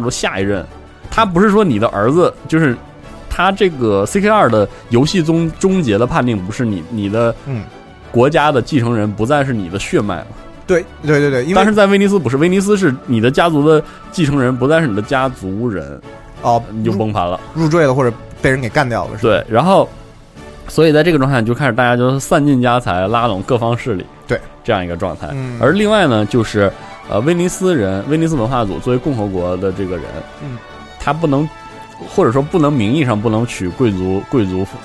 下一任，他不是说你的儿子，就是他这个 CK2 的游戏中终结的判定，不是你的国家的继承人不再是你的血脉了。对对对对，但是在威尼斯不是，威尼斯是你的家族的继承人不再是你的家族人。哦，你就崩盘了，入赘了，或者被人给干掉了，是吧？对，然后，所以在这个状态就开始大家就散尽家财，拉拢各方势力，对，这样一个状态。而另外呢，就是威尼斯文化组作为共和国的这个人，他不能，或者说不能名义上不能娶贵族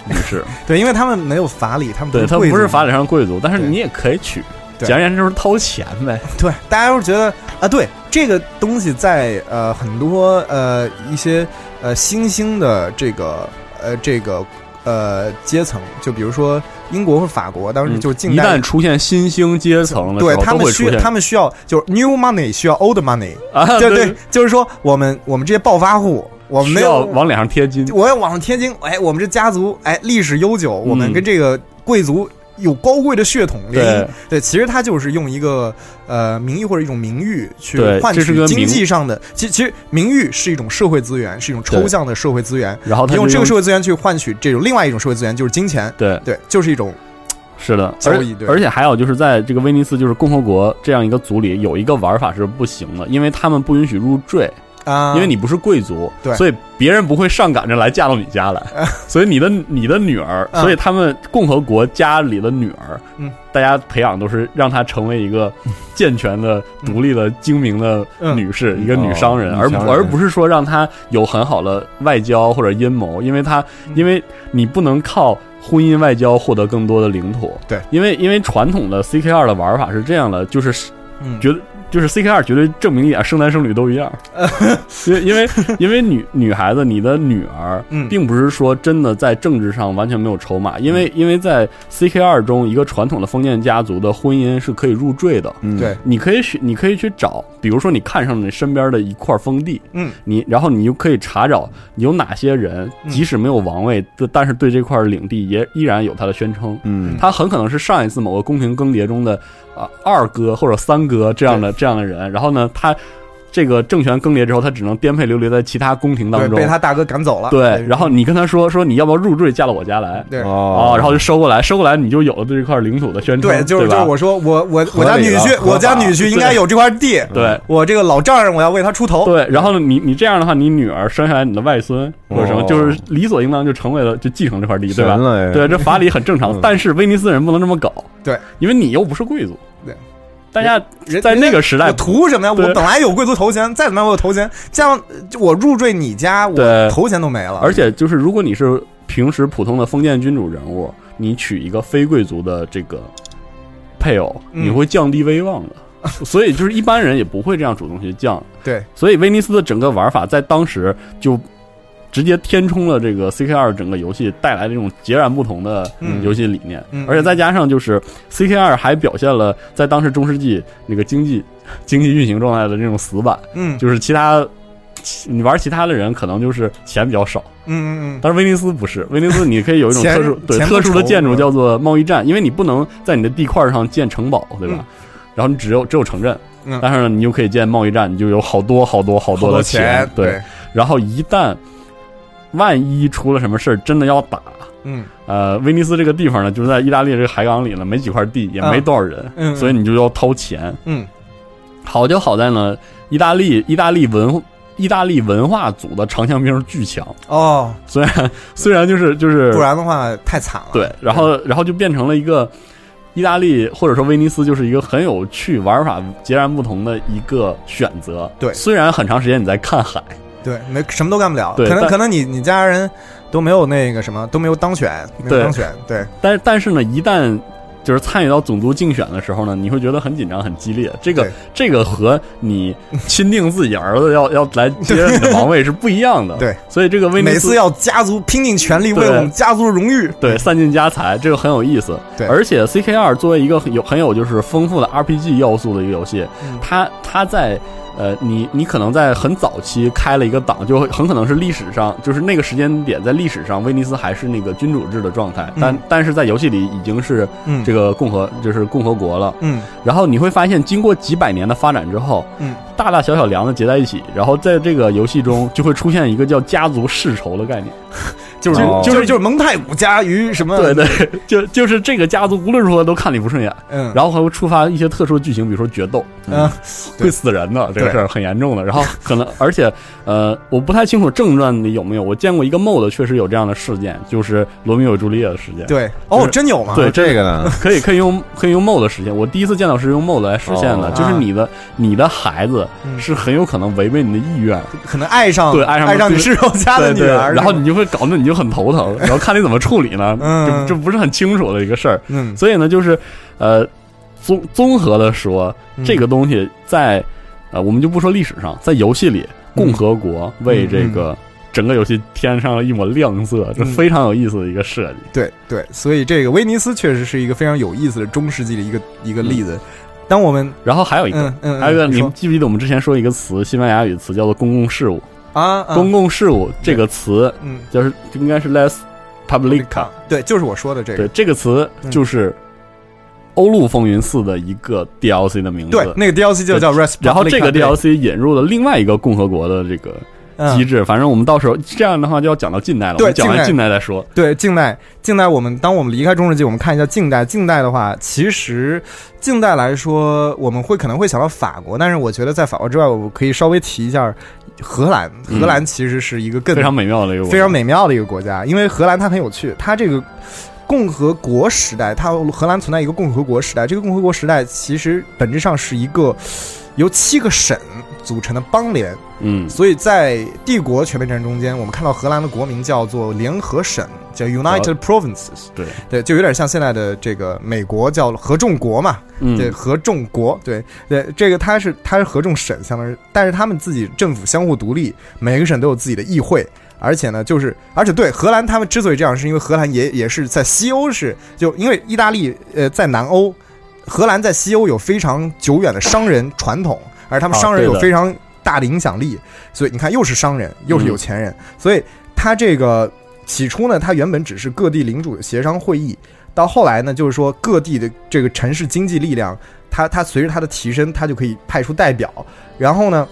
女士，对，因为他们没有法理，他们不是法理上贵族，但是你也可以娶。简而言之就是掏钱呗。对，大家都觉得啊，对这个东西在很多一些新兴的这个阶层，就比如说英国或法国，当时就是近代一旦出现新兴阶层的时候，对他们需要就是 new money 需要 old money 啊，对，就是说我们这些暴发户。我们没有往脸上贴金，我要往上贴金。哎，我们这家族哎历史悠久，我们跟这个贵族。有高贵的血统联姻，对，其实他就是用一个名义或者一种名誉去换取经济上的，其实名誉是一种社会资源，是一种抽象的社会资源，然后他用这个社会资源去换取这种另外一种社会资源，就是金钱，对对，就是一种是的交易。而且还有就是在这个威尼斯，就是共和国这样一个组里，有一个玩法是不行的，因为他们不允许入赘。因为你不是贵族，对，所以别人不会上赶着来嫁到你家来，所以你的女儿，所以他们共和国家里的女儿，大家培养都是让她成为一个健全的、独立的、精明的女士，一个女商人，而不是说让她有很好的外交或者阴谋，因为你不能靠婚姻外交获得更多的领土，对，因为传统的 CK2 的玩法是这样的，就是觉得。就是 CKR 绝对证明一点，生男生女都一样，因为女孩子，你的女儿，并不是说真的在政治上完全没有筹码，因为在 CKR 中，一个传统的封建家族的婚姻是可以入赘的，对，你可以去找，比如说你看上你身边的一块封地，然后你就可以查找有哪些人，即使没有王位，但是对这块领地也依然有他的宣称，他很可能是上一次某个宫廷更迭中的。二哥或者三哥这样的人，然后呢，他这个政权更迭之后，他只能颠沛流离在其他宫廷当中，被他大哥赶走了。对，然后你跟他说你要不要入赘嫁到我家来？对，哦，然后就收过来，你就有了对这块领土的宣称。对，就是我说我家女婿，我家女婿应该有这块地。对，我这个老丈人，我要为他出头。对，然后呢，你这样的话，你女儿生下来你的外孙或者什么，就是理所应当就成为了就继承这块地，对吧？对，这法理很正常，但是威尼斯人不能这么搞。对，因为你又不是贵族。对。大家在那个时代，我图什么呀？我本来有贵族头衔，再怎么样我有头衔，这样我入赘你家，我头衔都没了。而且就是，如果你是平时普通的封建君主人物，你娶一个非贵族的这个配偶，你会降低威望的。所以就是一般人也不会这样主动去降。对，所以威尼斯的整个玩法在当时就直接填充了这个 CKR 整个游戏带来这种截然不同的游戏理念，而且再加上就是 CKR 还表现了在当时中世纪那个经济运行状态的这种死板，就是你玩其他的人可能就是钱比较少，但是威尼斯不是，威尼斯你可以有一种特殊的建筑叫做贸易站，因为你不能在你的地块上建城堡，对吧？然后你只有城镇，但是呢你就可以建贸易站，你就有好多的钱，对，然后一旦万一出了什么事儿，真的要打，威尼斯这个地方呢，就是在意大利这个海港里呢，没几块地，也没多少人，所以你就要掏钱，好就好在呢，意大利文化组的长枪兵巨强哦，虽然就是，不然的话太惨了，对，然后就变成了一个意大利或者说威尼斯就是一个很有趣、玩法截然不同的一个选择，对，虽然很长时间你在看海。对，没什么都干不了，可能你家人都没有那个什么都没有当选，对，但是呢，一旦就是参与到种族竞选的时候呢，你会觉得很紧张、很激烈。这个和你钦定自己儿子要来接你的王位是不一样的。对，所以这个威尼斯每次要家族拼尽全力为我们家族的荣誉，对，散尽家财，这个很有意思。对，而且 CKR 作为一个很有就是丰富的 RPG 要素的一个游戏，它在。你可能在很早期开了一个档，就很可能是历史上就是那个时间点，在历史上威尼斯还是那个君主制的状态，但是在游戏里已经是这个共和国了，然后你会发现经过几百年的发展之后，大大小小梁子结在一起，然后在这个游戏中就会出现一个叫家族世仇的概念，就是蒙太古家与什么，对，就是这个家族无论如何都看你不顺眼，然后还会触发一些特殊的剧情，比如说决斗，会死人的这个事儿很严重的，然后可能而且我不太清楚正传里有没有，我见过一个 mod 确实有这样的事件，就是罗密欧与朱丽叶的事件，对，哦，真有吗？对，这个呢可以用 mod 实现，我第一次见到是用 mod 来实现的，就是你的孩子是很有可能违背你的意愿，可能爱上你世仇家的女儿，然后你就会搞得你就很头疼，然后看你怎么处理呢，这不是很清楚的一个事儿，所以呢就是综合的说，这个东西在我们就不说历史上，在游戏里，共和国为这个整个游戏添上了一抹亮色，这非常有意思的一个设计。对，所以这个威尼斯确实是一个非常有意思的中世纪的一个例子。当我们然后还有一个，你们记不记得我们之前说一个词，西班牙语词叫做公共事务啊？公共事务这个词，就是应该是 less publica。对，就是我说的这个。对，这个词就是。欧陆风云4的一个 DLC 的名字，对，那个 DLC 就叫 Respublica， 然后这个 DLC 引入了另外一个共和国的这个机制，反正我们到时候这样的话就要讲到近代了，我们讲完近代再说。对，近代我们当我们离开中世纪，我们看一下近代的话，其实近代来说我们可能会想到法国，但是我觉得在法国之外，我可以稍微提一下荷兰其实是一个更非常美妙的一个国家，因为荷兰它很有趣，它这个共和国时代，它荷兰存在一个共和国时代，这个共和国时代其实本质上是一个由7个省组成的邦联，所以在帝国全面战争中间，我们看到荷兰的国名叫做联合省，叫 United Provinces， 对对，就有点像现在的这个美国叫合众国嘛，对，合众国，对对，这个它是合众省，相当于，但是他们自己政府相互独立，每个省都有自己的议会。而且呢，就是而且对荷兰，他们之所以这样，是因为荷兰也是在西欧是，就因为意大利在南欧，荷兰在西欧有非常久远的商人传统，而他们商人有非常大的影响力，所以你看又是商人又是有钱人，所以他这个起初呢，他原本只是各地领主的协商会议，到后来呢，就是说各地的这个城市经济力量，它随着它的提升，它就可以派出代表，然后呢。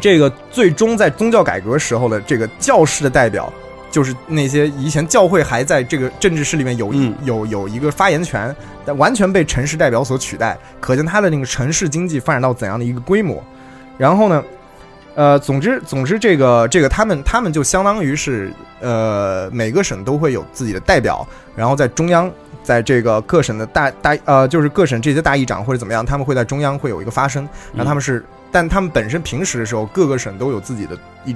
这个最终在宗教改革时候的这个教士的代表，就是那些以前教会还在这个政治室里面有一个发言权，但完全被城市代表所取代，可见他的那个城市经济发展到怎样的一个规模。然后呢，总之这个他们就相当于是每个省都会有自己的代表，然后在中央。在这个各省的就是各省这些大议长或者怎么样，他们会在中央会有一个发声，然后他们是，但他们本身平时的时候，各个省都有自己的一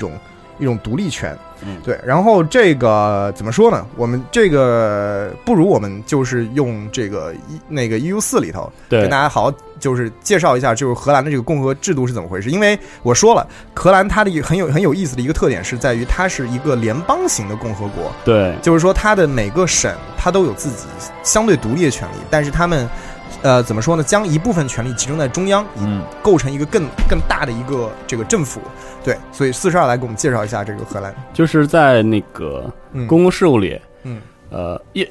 种独立权，对。然后这个怎么说呢？我们这个不如我们就是用这个那个 EU4 里头跟大家好好就是介绍一下，就是荷兰的这个共和制度是怎么回事。因为我说了，荷兰它的很有意思的一个特点是在于它是一个联邦型的共和国，对，就是说它的每个省它都有自己相对独立的权利，但是他们怎么说呢？将一部分权力集中在中央，构成一个更大的一个这个政府。对，所以42来给我们介绍一下这个荷兰。就是在那个公共事务里，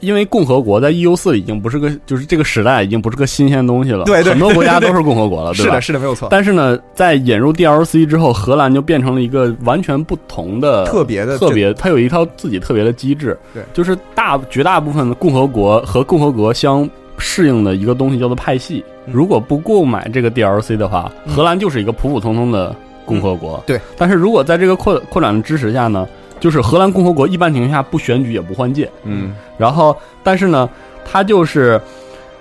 因为共和国在 EU4 已经不是个，就是这个时代已经不是个新鲜东西了，对，很多国家都是共和国了，对吧？是的，是的，没有错。但是呢，在引入 DLC 之后，荷兰就变成了一个完全不同的、特别，它有一套自己特别的机制，对，就是绝大部分的共和国和共和国相。适应的一个东西叫做派系，如果不购买这个 DLC 的话，荷兰就是一个普普通通的共和国，对。但是如果在这个扩展的支持下呢，就是荷兰共和国一般情况下不选举也不换届，然后但是呢，它就是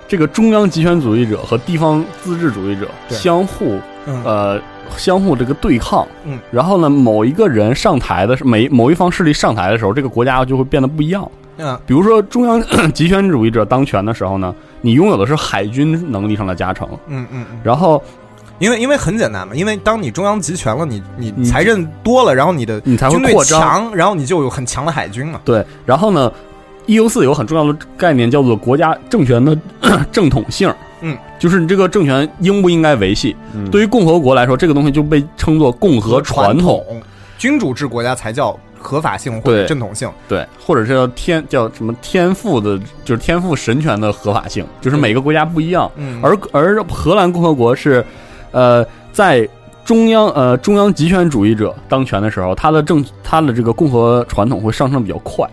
这个中央集权主义者和地方自治主义者相互这个对抗，然后呢，某一个人上台的某一方势力上台的时候，这个国家就会变得不一样。比如说中央集权主义者当权的时候呢，你拥有的是海军能力上的加成，然后因为很简单嘛，因为当你中央集权了，你财政多了，然后你才会扩张，然后你就有很强的海军嘛，对。然后呢 EU4 有很重要的概念叫做国家政权的正统性，就是你这个政权应不应该维系，对于共和国来说，这个东西就被称作共和传统君主制国家才叫合法性或者正统性， 对， 对，或者是叫什么天赋的，就是天赋神权的合法性，就是每个国家不一样，而荷兰共和国是在中央集权主义者当权的时候，它的这个共和传统会上升比较快，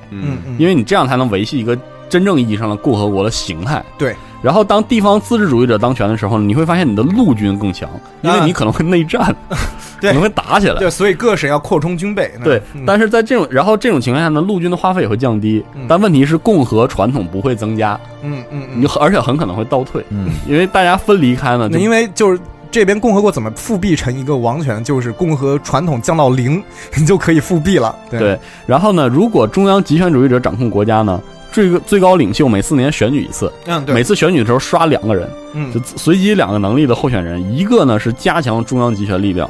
因为你这样才能维系一个真正意义上的共和国的形态，对。然后当地方自治主义者当权的时候，你会发现你的陆军更强，因为你可能会内战，可能会打起来，对，所以各省要扩充军备，对。但是在这种情况下呢，陆军的花费也会降低，但问题是共和传统不会增加，而且很可能会倒退，因为大家分离开呢，因为就是这边共和国怎么复辟成一个王权，就是共和传统降到0，你就可以复辟了， 对， 对。然后呢，如果中央集权主义者掌控国家呢，最高领袖每4年选举一次，每次选举的时候刷2个人，就随机2个能力的候选人，一个呢是加强中央集权力量，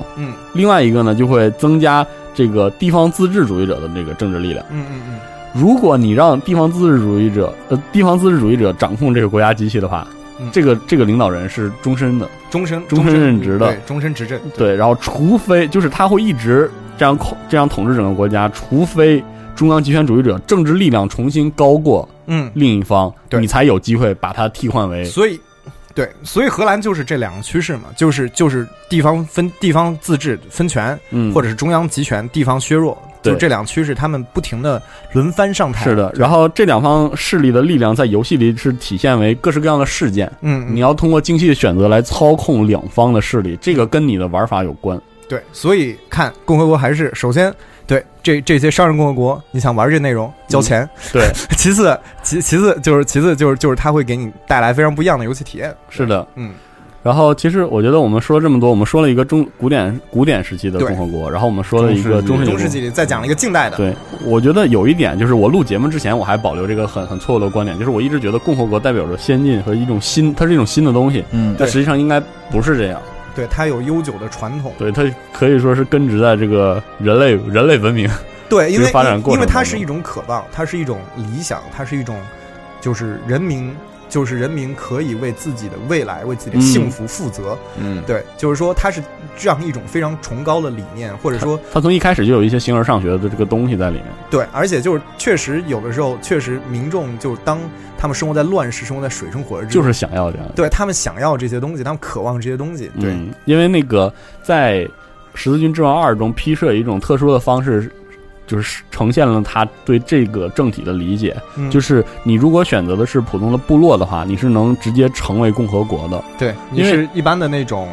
另外一个呢就会增加这个地方自治主义者的这个政治力量，如果你让地方自治主义者掌控这个国家机器的话，这个领导人是终身任职的，对，终身执政， 对， 对。然后除非就是他会一直这样统治整个国家，除非中央集权主义者政治力量重新高过另一方，你才有机会把它替换为，所以荷兰就是这两个趋势嘛，就是地方自治分权，或者是中央集权地方削弱，就这两个趋势他们不停的轮番上台，是的。然后这两方势力的力量在游戏里是体现为各式各样的事件，你要通过精细的选择来操控两方的势力，这个跟你的玩法有关，对。所以看共和国还是首先对这些商人共和国，你想玩这内容交钱，对。其次就是它会给你带来非常不一样的游戏体验，是的，然后其实我觉得我们说了这么多，我们说了一个古典时期的共和国，然后我们说了一个中世纪，再讲了一个近代的。对，我觉得有一点就是我录节目之前我还保留这个很错误的观点，就是我一直觉得共和国代表着先进和一种新，它是一种新的东西，嗯，但实际上应该不是这样。对，它有悠久的传统，对，它可以说是根植在这个人类文明，对，因为发展过程，因为它是一种渴望，它是一种理想，它是一种就是人民可以为自己的未来、为自己的幸福负责。嗯，对，就是说它是这样一种非常崇高的理念，或者说它从一开始就有一些形而上学的这个东西在里面。对，而且就是确实有的时候，确实民众就当他们生活在乱世、生活在水深火热之中，就是想要这样。对，他们想要这些东西，他们渴望这些东西。对，嗯、因为那个在《十字军之王2》中批设一种特殊的方式。就是呈现了他对这个政体的理解，就是你如果选择的是普通的部落的话，你是能直接成为共和国的。对，你是一般的那种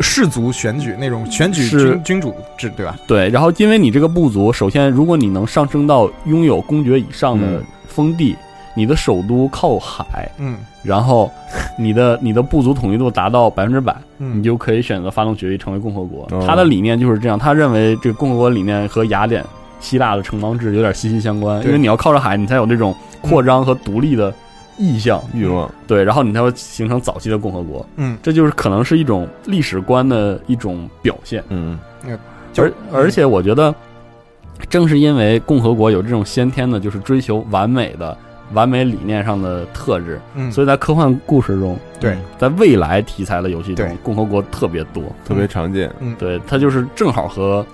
氏族选举，那种选举君主制，对吧？对，然后因为你这个部族，首先如果你能上升到拥有公爵以上的封地，你的首都靠海，嗯，然后你的部族统一度达到100%，你就可以选择发动决议成为共和国。他的理念就是这样，他认为这个共和国理念和雅典希腊的城邦制有点息息相关，因为你要靠着海，你才有这种扩张和独立的意向欲望，对，然后你才会形成早期的共和国。嗯，这就是可能是一种历史观的一种表现。嗯，而且我觉得，正是因为共和国有这种先天的，就是追求完美的。完美理念上的特质，所以在科幻故事中，对，在未来题材的游戏中，共和国特别多，特别常见。对，它就是正好和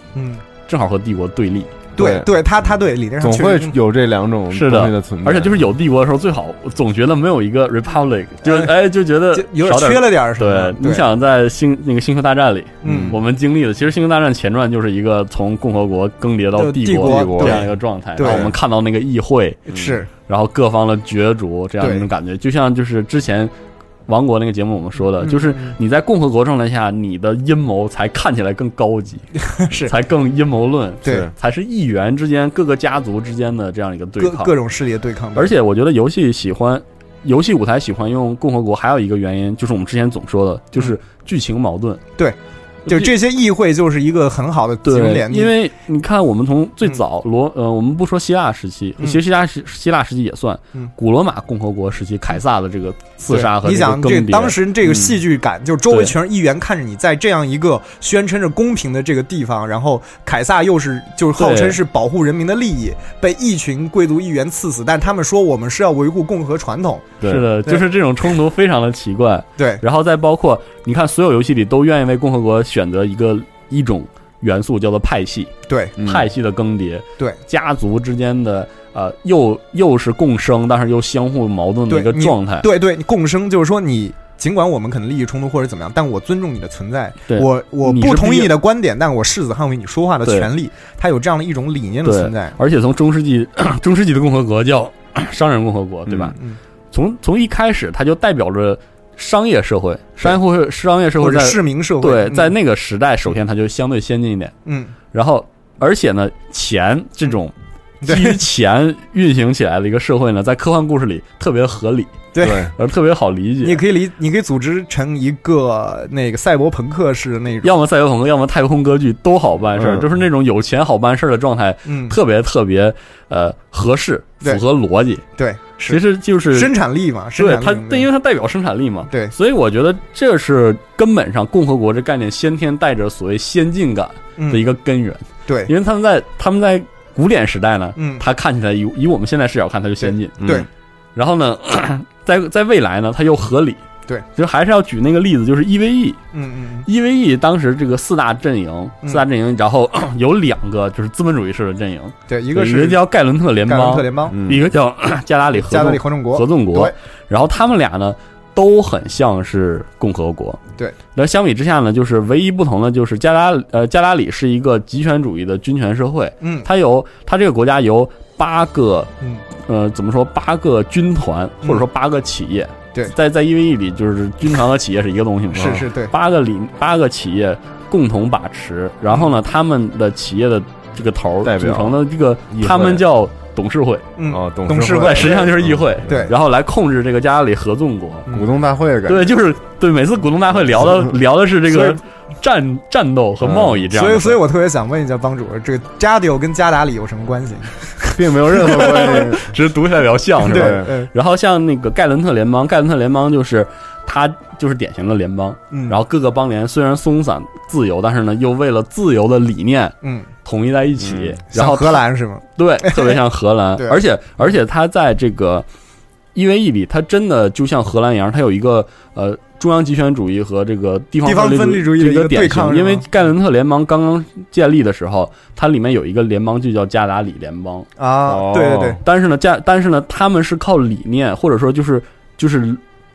帝国对立。对对，它对理念上总会有这两种东西的存在，而且就是有帝国的时候，最好总觉得没有一个 republic， 就觉得有点缺了点什么。对，你想在星球大战里，我们经历的其实星球大战前传就是一个从共和国更迭到帝国这样一个状态，然后我们看到那个议会是，然后各方的角逐这样一种感觉，就像就是之前。王国那个节目我们说的，就是你在共和国状态下，你的阴谋才看起来更高级，是才更阴谋论，对，才是议员之间、各个家族之间的这样一个对抗，各种势力的对抗。而且我觉得游戏舞台喜欢用共和国，还有一个原因就是我们之前总说的，就是剧情矛盾。对，就这些议会就是一个很好的景点，因为你看，我们从最早我们不说希腊时期，其实希腊时期也算，古罗马共和国时期凯撒的这个刺杀和这个更迭，你想当时这个戏剧感，就周围全是议员看着你在这样一个宣称着公平的这个地方，然后凯撒又是就是号称是保护人民的利益，被一群贵族议员刺死，但他们说我们是要维护共和传统。是的，就是这种冲突非常的奇怪。对，然后再包括你看，所有游戏里都愿意为共和国。选择一种元素叫做派系，对，派系的更迭，对，家族之间的又是共生，但是又相互矛盾的一个状态。对，对，共生就是说你。尽管我们可能利益冲突或者怎么样，但我尊重你的存在，我不同意你的观点，但我誓死捍卫你说话的权利。它有这样的一种理念的存在。而且从中世纪的共和国叫商人共和国，对吧？从一开始，它就代表着。商业社会在市民社会，对，在那个时代，首先它就相对先进一点，然后而且呢，钱这种基于钱运行起来的一个社会呢，在科幻故事里特别合理，对，而特别好理解。你可以组织成一个那个赛博朋克式的那种，要么赛博朋克，要么太空歌剧都好办事，就是那种有钱好办事的状态，特别合适，符合逻辑，对。其实就是生产力嘛，对它，因为它代表生产力嘛，对，所以我觉得这是根本上共和国这概念先天带着所谓先进感的一个根源，对，因为他们在古典时代呢，它看起来以我们现在视角看它就先进，对，然后呢，在未来呢，它又合理，对，就还是要举那个例子，就是 EVE， EVE 当时这个四大阵营，然后有两个就是资本主义式的阵营，对，一个叫盖伦特联邦，一个叫加达里合众国，然后他们俩呢都很像是共和国，对，那相比之下呢，就是唯一不同的就是加达里是一个集权主义的军权社会，它这个国家由8个8个军团或者说8个企业。对，在 EVE 里就是军团和企业是一个东西嘛，是对，八个企业共同把持，然后呢，他们的企业的这个头组成的这个，他们叫董事会，嗯，哦，董事会实际上就是议会，嗯，对，然后来控制这个加勒比合众国，嗯，股东大会感觉，对，就是对，每次股东大会聊的是这个战斗和贸易这样，嗯，所以我特别想问一下帮主，这个加丢跟加达里有什么关系？并没有任何关系，只是读起来比较像，是吧？对。然后像那个盖伦特联邦就是它就是典型的联邦，嗯，然后各个邦联虽然松散自由，但是呢又为了自由的理念，嗯，统一在一起。嗯，然后像荷兰是吗？对，特别像荷兰，而且它在这个一 v 一比，它真的就像荷兰一样，它有一个中央集权主义和这个地方分离主义的一个对抗，因为盖伦特联邦刚刚建立的时候，它里面有一个联邦就叫加达里联邦啊，哦，对对对。但是呢，他们是靠理念或者说就是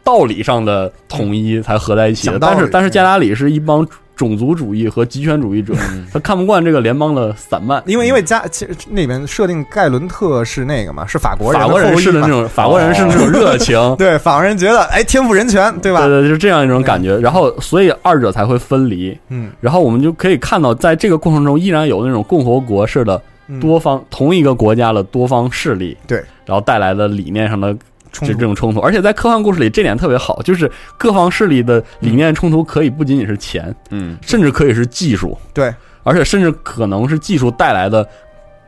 道理上的统一才合在一起的。但是加达里是一帮种族主义和集权主义者，嗯，他看不惯这个联邦的散漫，因为其实那边设定盖伦特是那个嘛，是法国人是那种法国人是那种热情，哦，对，法国人觉得哎天赋人权，对吧？对对，就这样一种感觉。然后所以二者才会分离。嗯，然后我们就可以看到，在这个过程中依然有那种共和国式的多方，嗯，同一个国家的多方势力，对，然后带来的理念上的。就这种冲突，而且在科幻故事里这点特别好，就是各方势力的理念冲突可以不仅仅是钱，嗯，甚至可以是技术，对，而且甚至可能是技术带来的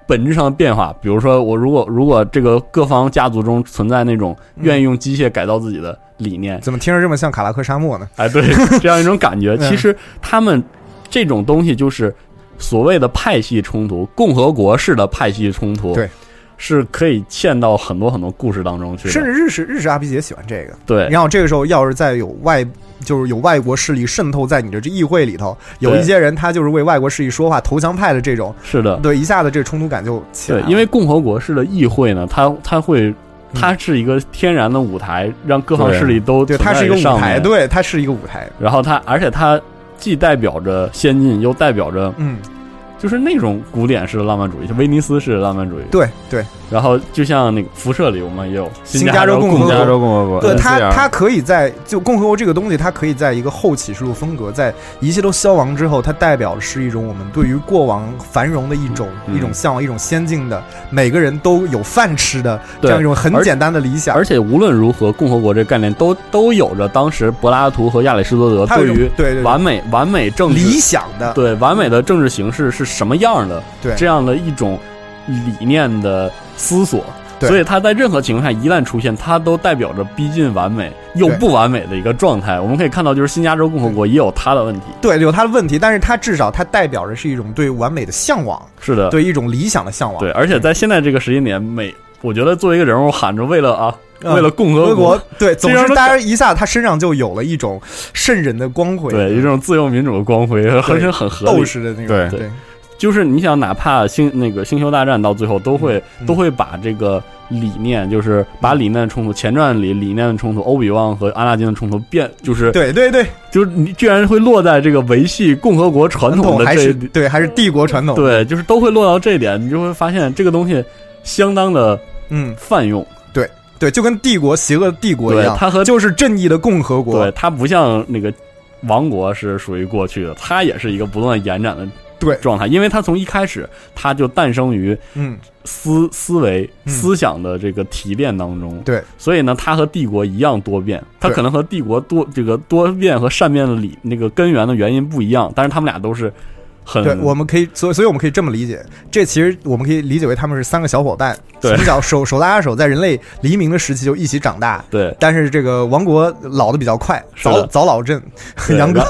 本质上的变化。比如说，我如果这个各方家族中存在那种愿意用机械改造自己的理念，嗯，怎么听着这么像卡拉克沙漠呢？哎，对，这样一种感觉。其实他们这种东西就是所谓的派系冲突，共和国式的派系冲突，对。是可以嵌到很多很多故事当中去的，甚至日式 RPG 也喜欢这个。对，然后这个时候要是在有外国势力渗透在你的这议会里头，有一些人他就是为外国势力说话，投降派的这种，是的，对，一下子这个冲突感就起来了。对，因为共和国式的议会呢，它是一个天然的舞台，让各方势力都对，它是一个舞台，对，它是一个舞台。然后而且它既代表着先进，又代表着嗯。就是那种古典式的浪漫主义，就威尼斯式的浪漫主义。对对，然后就像那个辐射里，我们也有新加州共和国。对，它可以在就共和国这个东西，它可以在一个后启示录风格，在一切都消亡之后，它代表的是一种我们对于过往繁荣的一种向往，一种先进的，每个人都有饭吃的这样一种很简单的理想。而且无论如何，共和国这个概念都有着当时柏拉图和亚里士多德对于完美政治理想的对完美的政治形式是。什么样的这样的一种理念的思索，所以它在任何情况下一旦出现，它都代表着逼近完美又不完美的一个状态。我们可以看到，就是新加州共和国也有它的问题，对，有它的问题，但是它至少它代表着是一种对完美的向往，是的，对一种理想的向往。对，而且在现在这个时间点，我觉得作为一个人物喊着为了共和国，对，总之大家一下他身上就有了一种圣人的光辉，对，一种自由民主的光辉，很合理，斗士的那种，对。就是你想，哪怕星球大战到最后都会把这个理念，就是把理念的冲突，前传里理念的冲突，欧比旺和阿纳金的冲突变，就是对对对，就是你居然会落在这个维系共和国传统的还是帝国传统，对，就是都会落到这一点，你就会发现这个东西相当的泛用。对对，就跟帝国邪恶帝国一样，它和就是正义的共和国，对，它不像那个王国是属于过去的，它也是一个不断延展的。对状态，因为它从一开始它就诞生于思维、思想的这个提炼当中。对，所以呢，它和帝国一样多变，它可能和帝国多变和善变的那个根源的原因不一样，但是他们俩都是很对。我们可以，所以我们可以这么理解，这其实我们可以理解为他们是三个小伙伴，从小手拉着手，在人类黎明的时期就一起长大。对，但是这个王国老的比较快，早老阵，杨哥，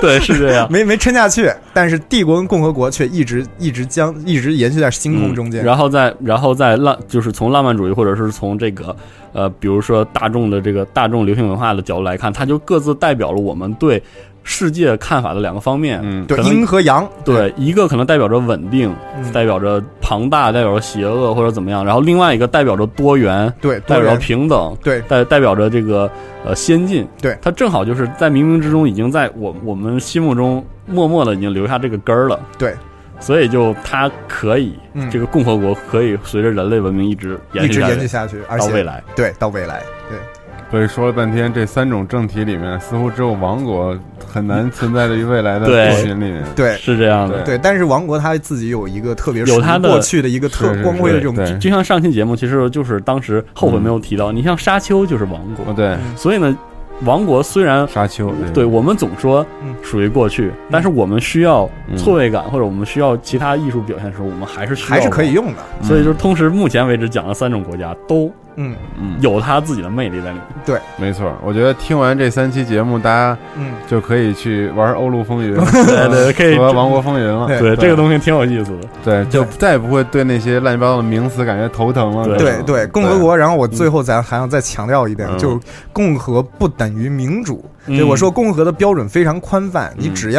对，是这样，没撑下去。但是帝国跟共和国却一直延续在星空中间。然后在就是从浪漫主义或者是从这个比如说大众流行文化的角度来看，它就各自代表了我们对。世界看法的两个方面，对阴和阳，对，一个可能代表着稳定，代表着庞大，代表着邪恶或者怎么样，然后另外一个代表着多元，对，代表着平等，对，代表着这个先进，对，它正好就是在冥冥之中已经在我们心目中默默的已经留下这个根儿了，对，所以就它可以这个共和国可以随着人类文明一直延续下去，而且到未来，对，所以说了半天，这三种政体里面，似乎只有王国很难存在于未来的族群里面。对，是这样的。对，但是王国它自己有一个特别有它的过去的一个特光辉的这种，就像上期节目，其实就是当时后悔没有提到，你像沙丘就是王国，对，所以呢，王国虽然沙丘，对我们总说属于过去，但是我们需要错位感，或者我们需要其他艺术表现的时候，我们还是可以用的。所以就是同时目前为止讲的三种国家都。有他自己的魅力在里面。对，没错。我觉得听完这三期节目，大家就可以去玩《欧陆风云》对对，可以和《王国风云》了。对，对这个东西挺有意思的。对，就再也不会对那些乱七八糟的名词感觉头疼了。对对，共和国。然后我最后咱还要再强调一点，就是共和不等于民主。对，我说共和的标准非常宽泛，你只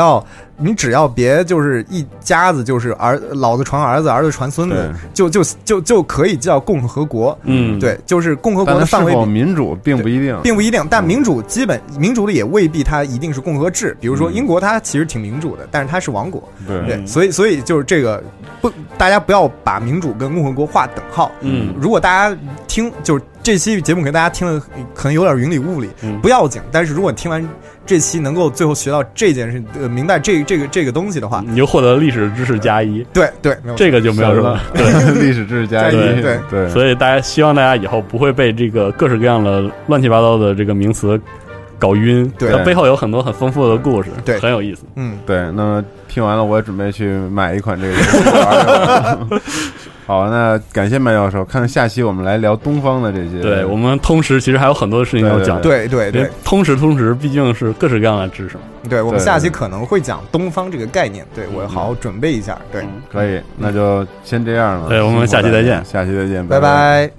要别就是一家子就是老子传儿子，儿子传孙子，就可以叫共和国。对，就是共和国的范围。但是否民主并不一定，但民主民主的也未必它一定是共和制。比如说英国，它其实挺民主的，但是它是王国。对，所以就是这个大家不要把民主跟共和国划等号。如果大家听就是。这期节目给大家听的可能有点云里雾里，不要紧。但是如果听完这期能够最后学到这件事，明白这个东西的话，你就获得了历史知识加一。对对，这个就没有什么历史知识加一。对对，所以大家希望大家以后不会被这个各式各样的乱七八糟的这个名词搞晕。对，它背后有很多很丰富的故事，对，很有意思。对。那听完了，我也准备去买一款这个。好，那感谢麦教授。看下期我们来聊东方的这些。对，我们通识其实还有很多事情要讲。对对 对，通识毕竟是各式各样的知识。对，我们下期可能会讲东方这个概念。对，我好好准备一下。对，可以，那就先这样了。对，我们下期再见。拜拜。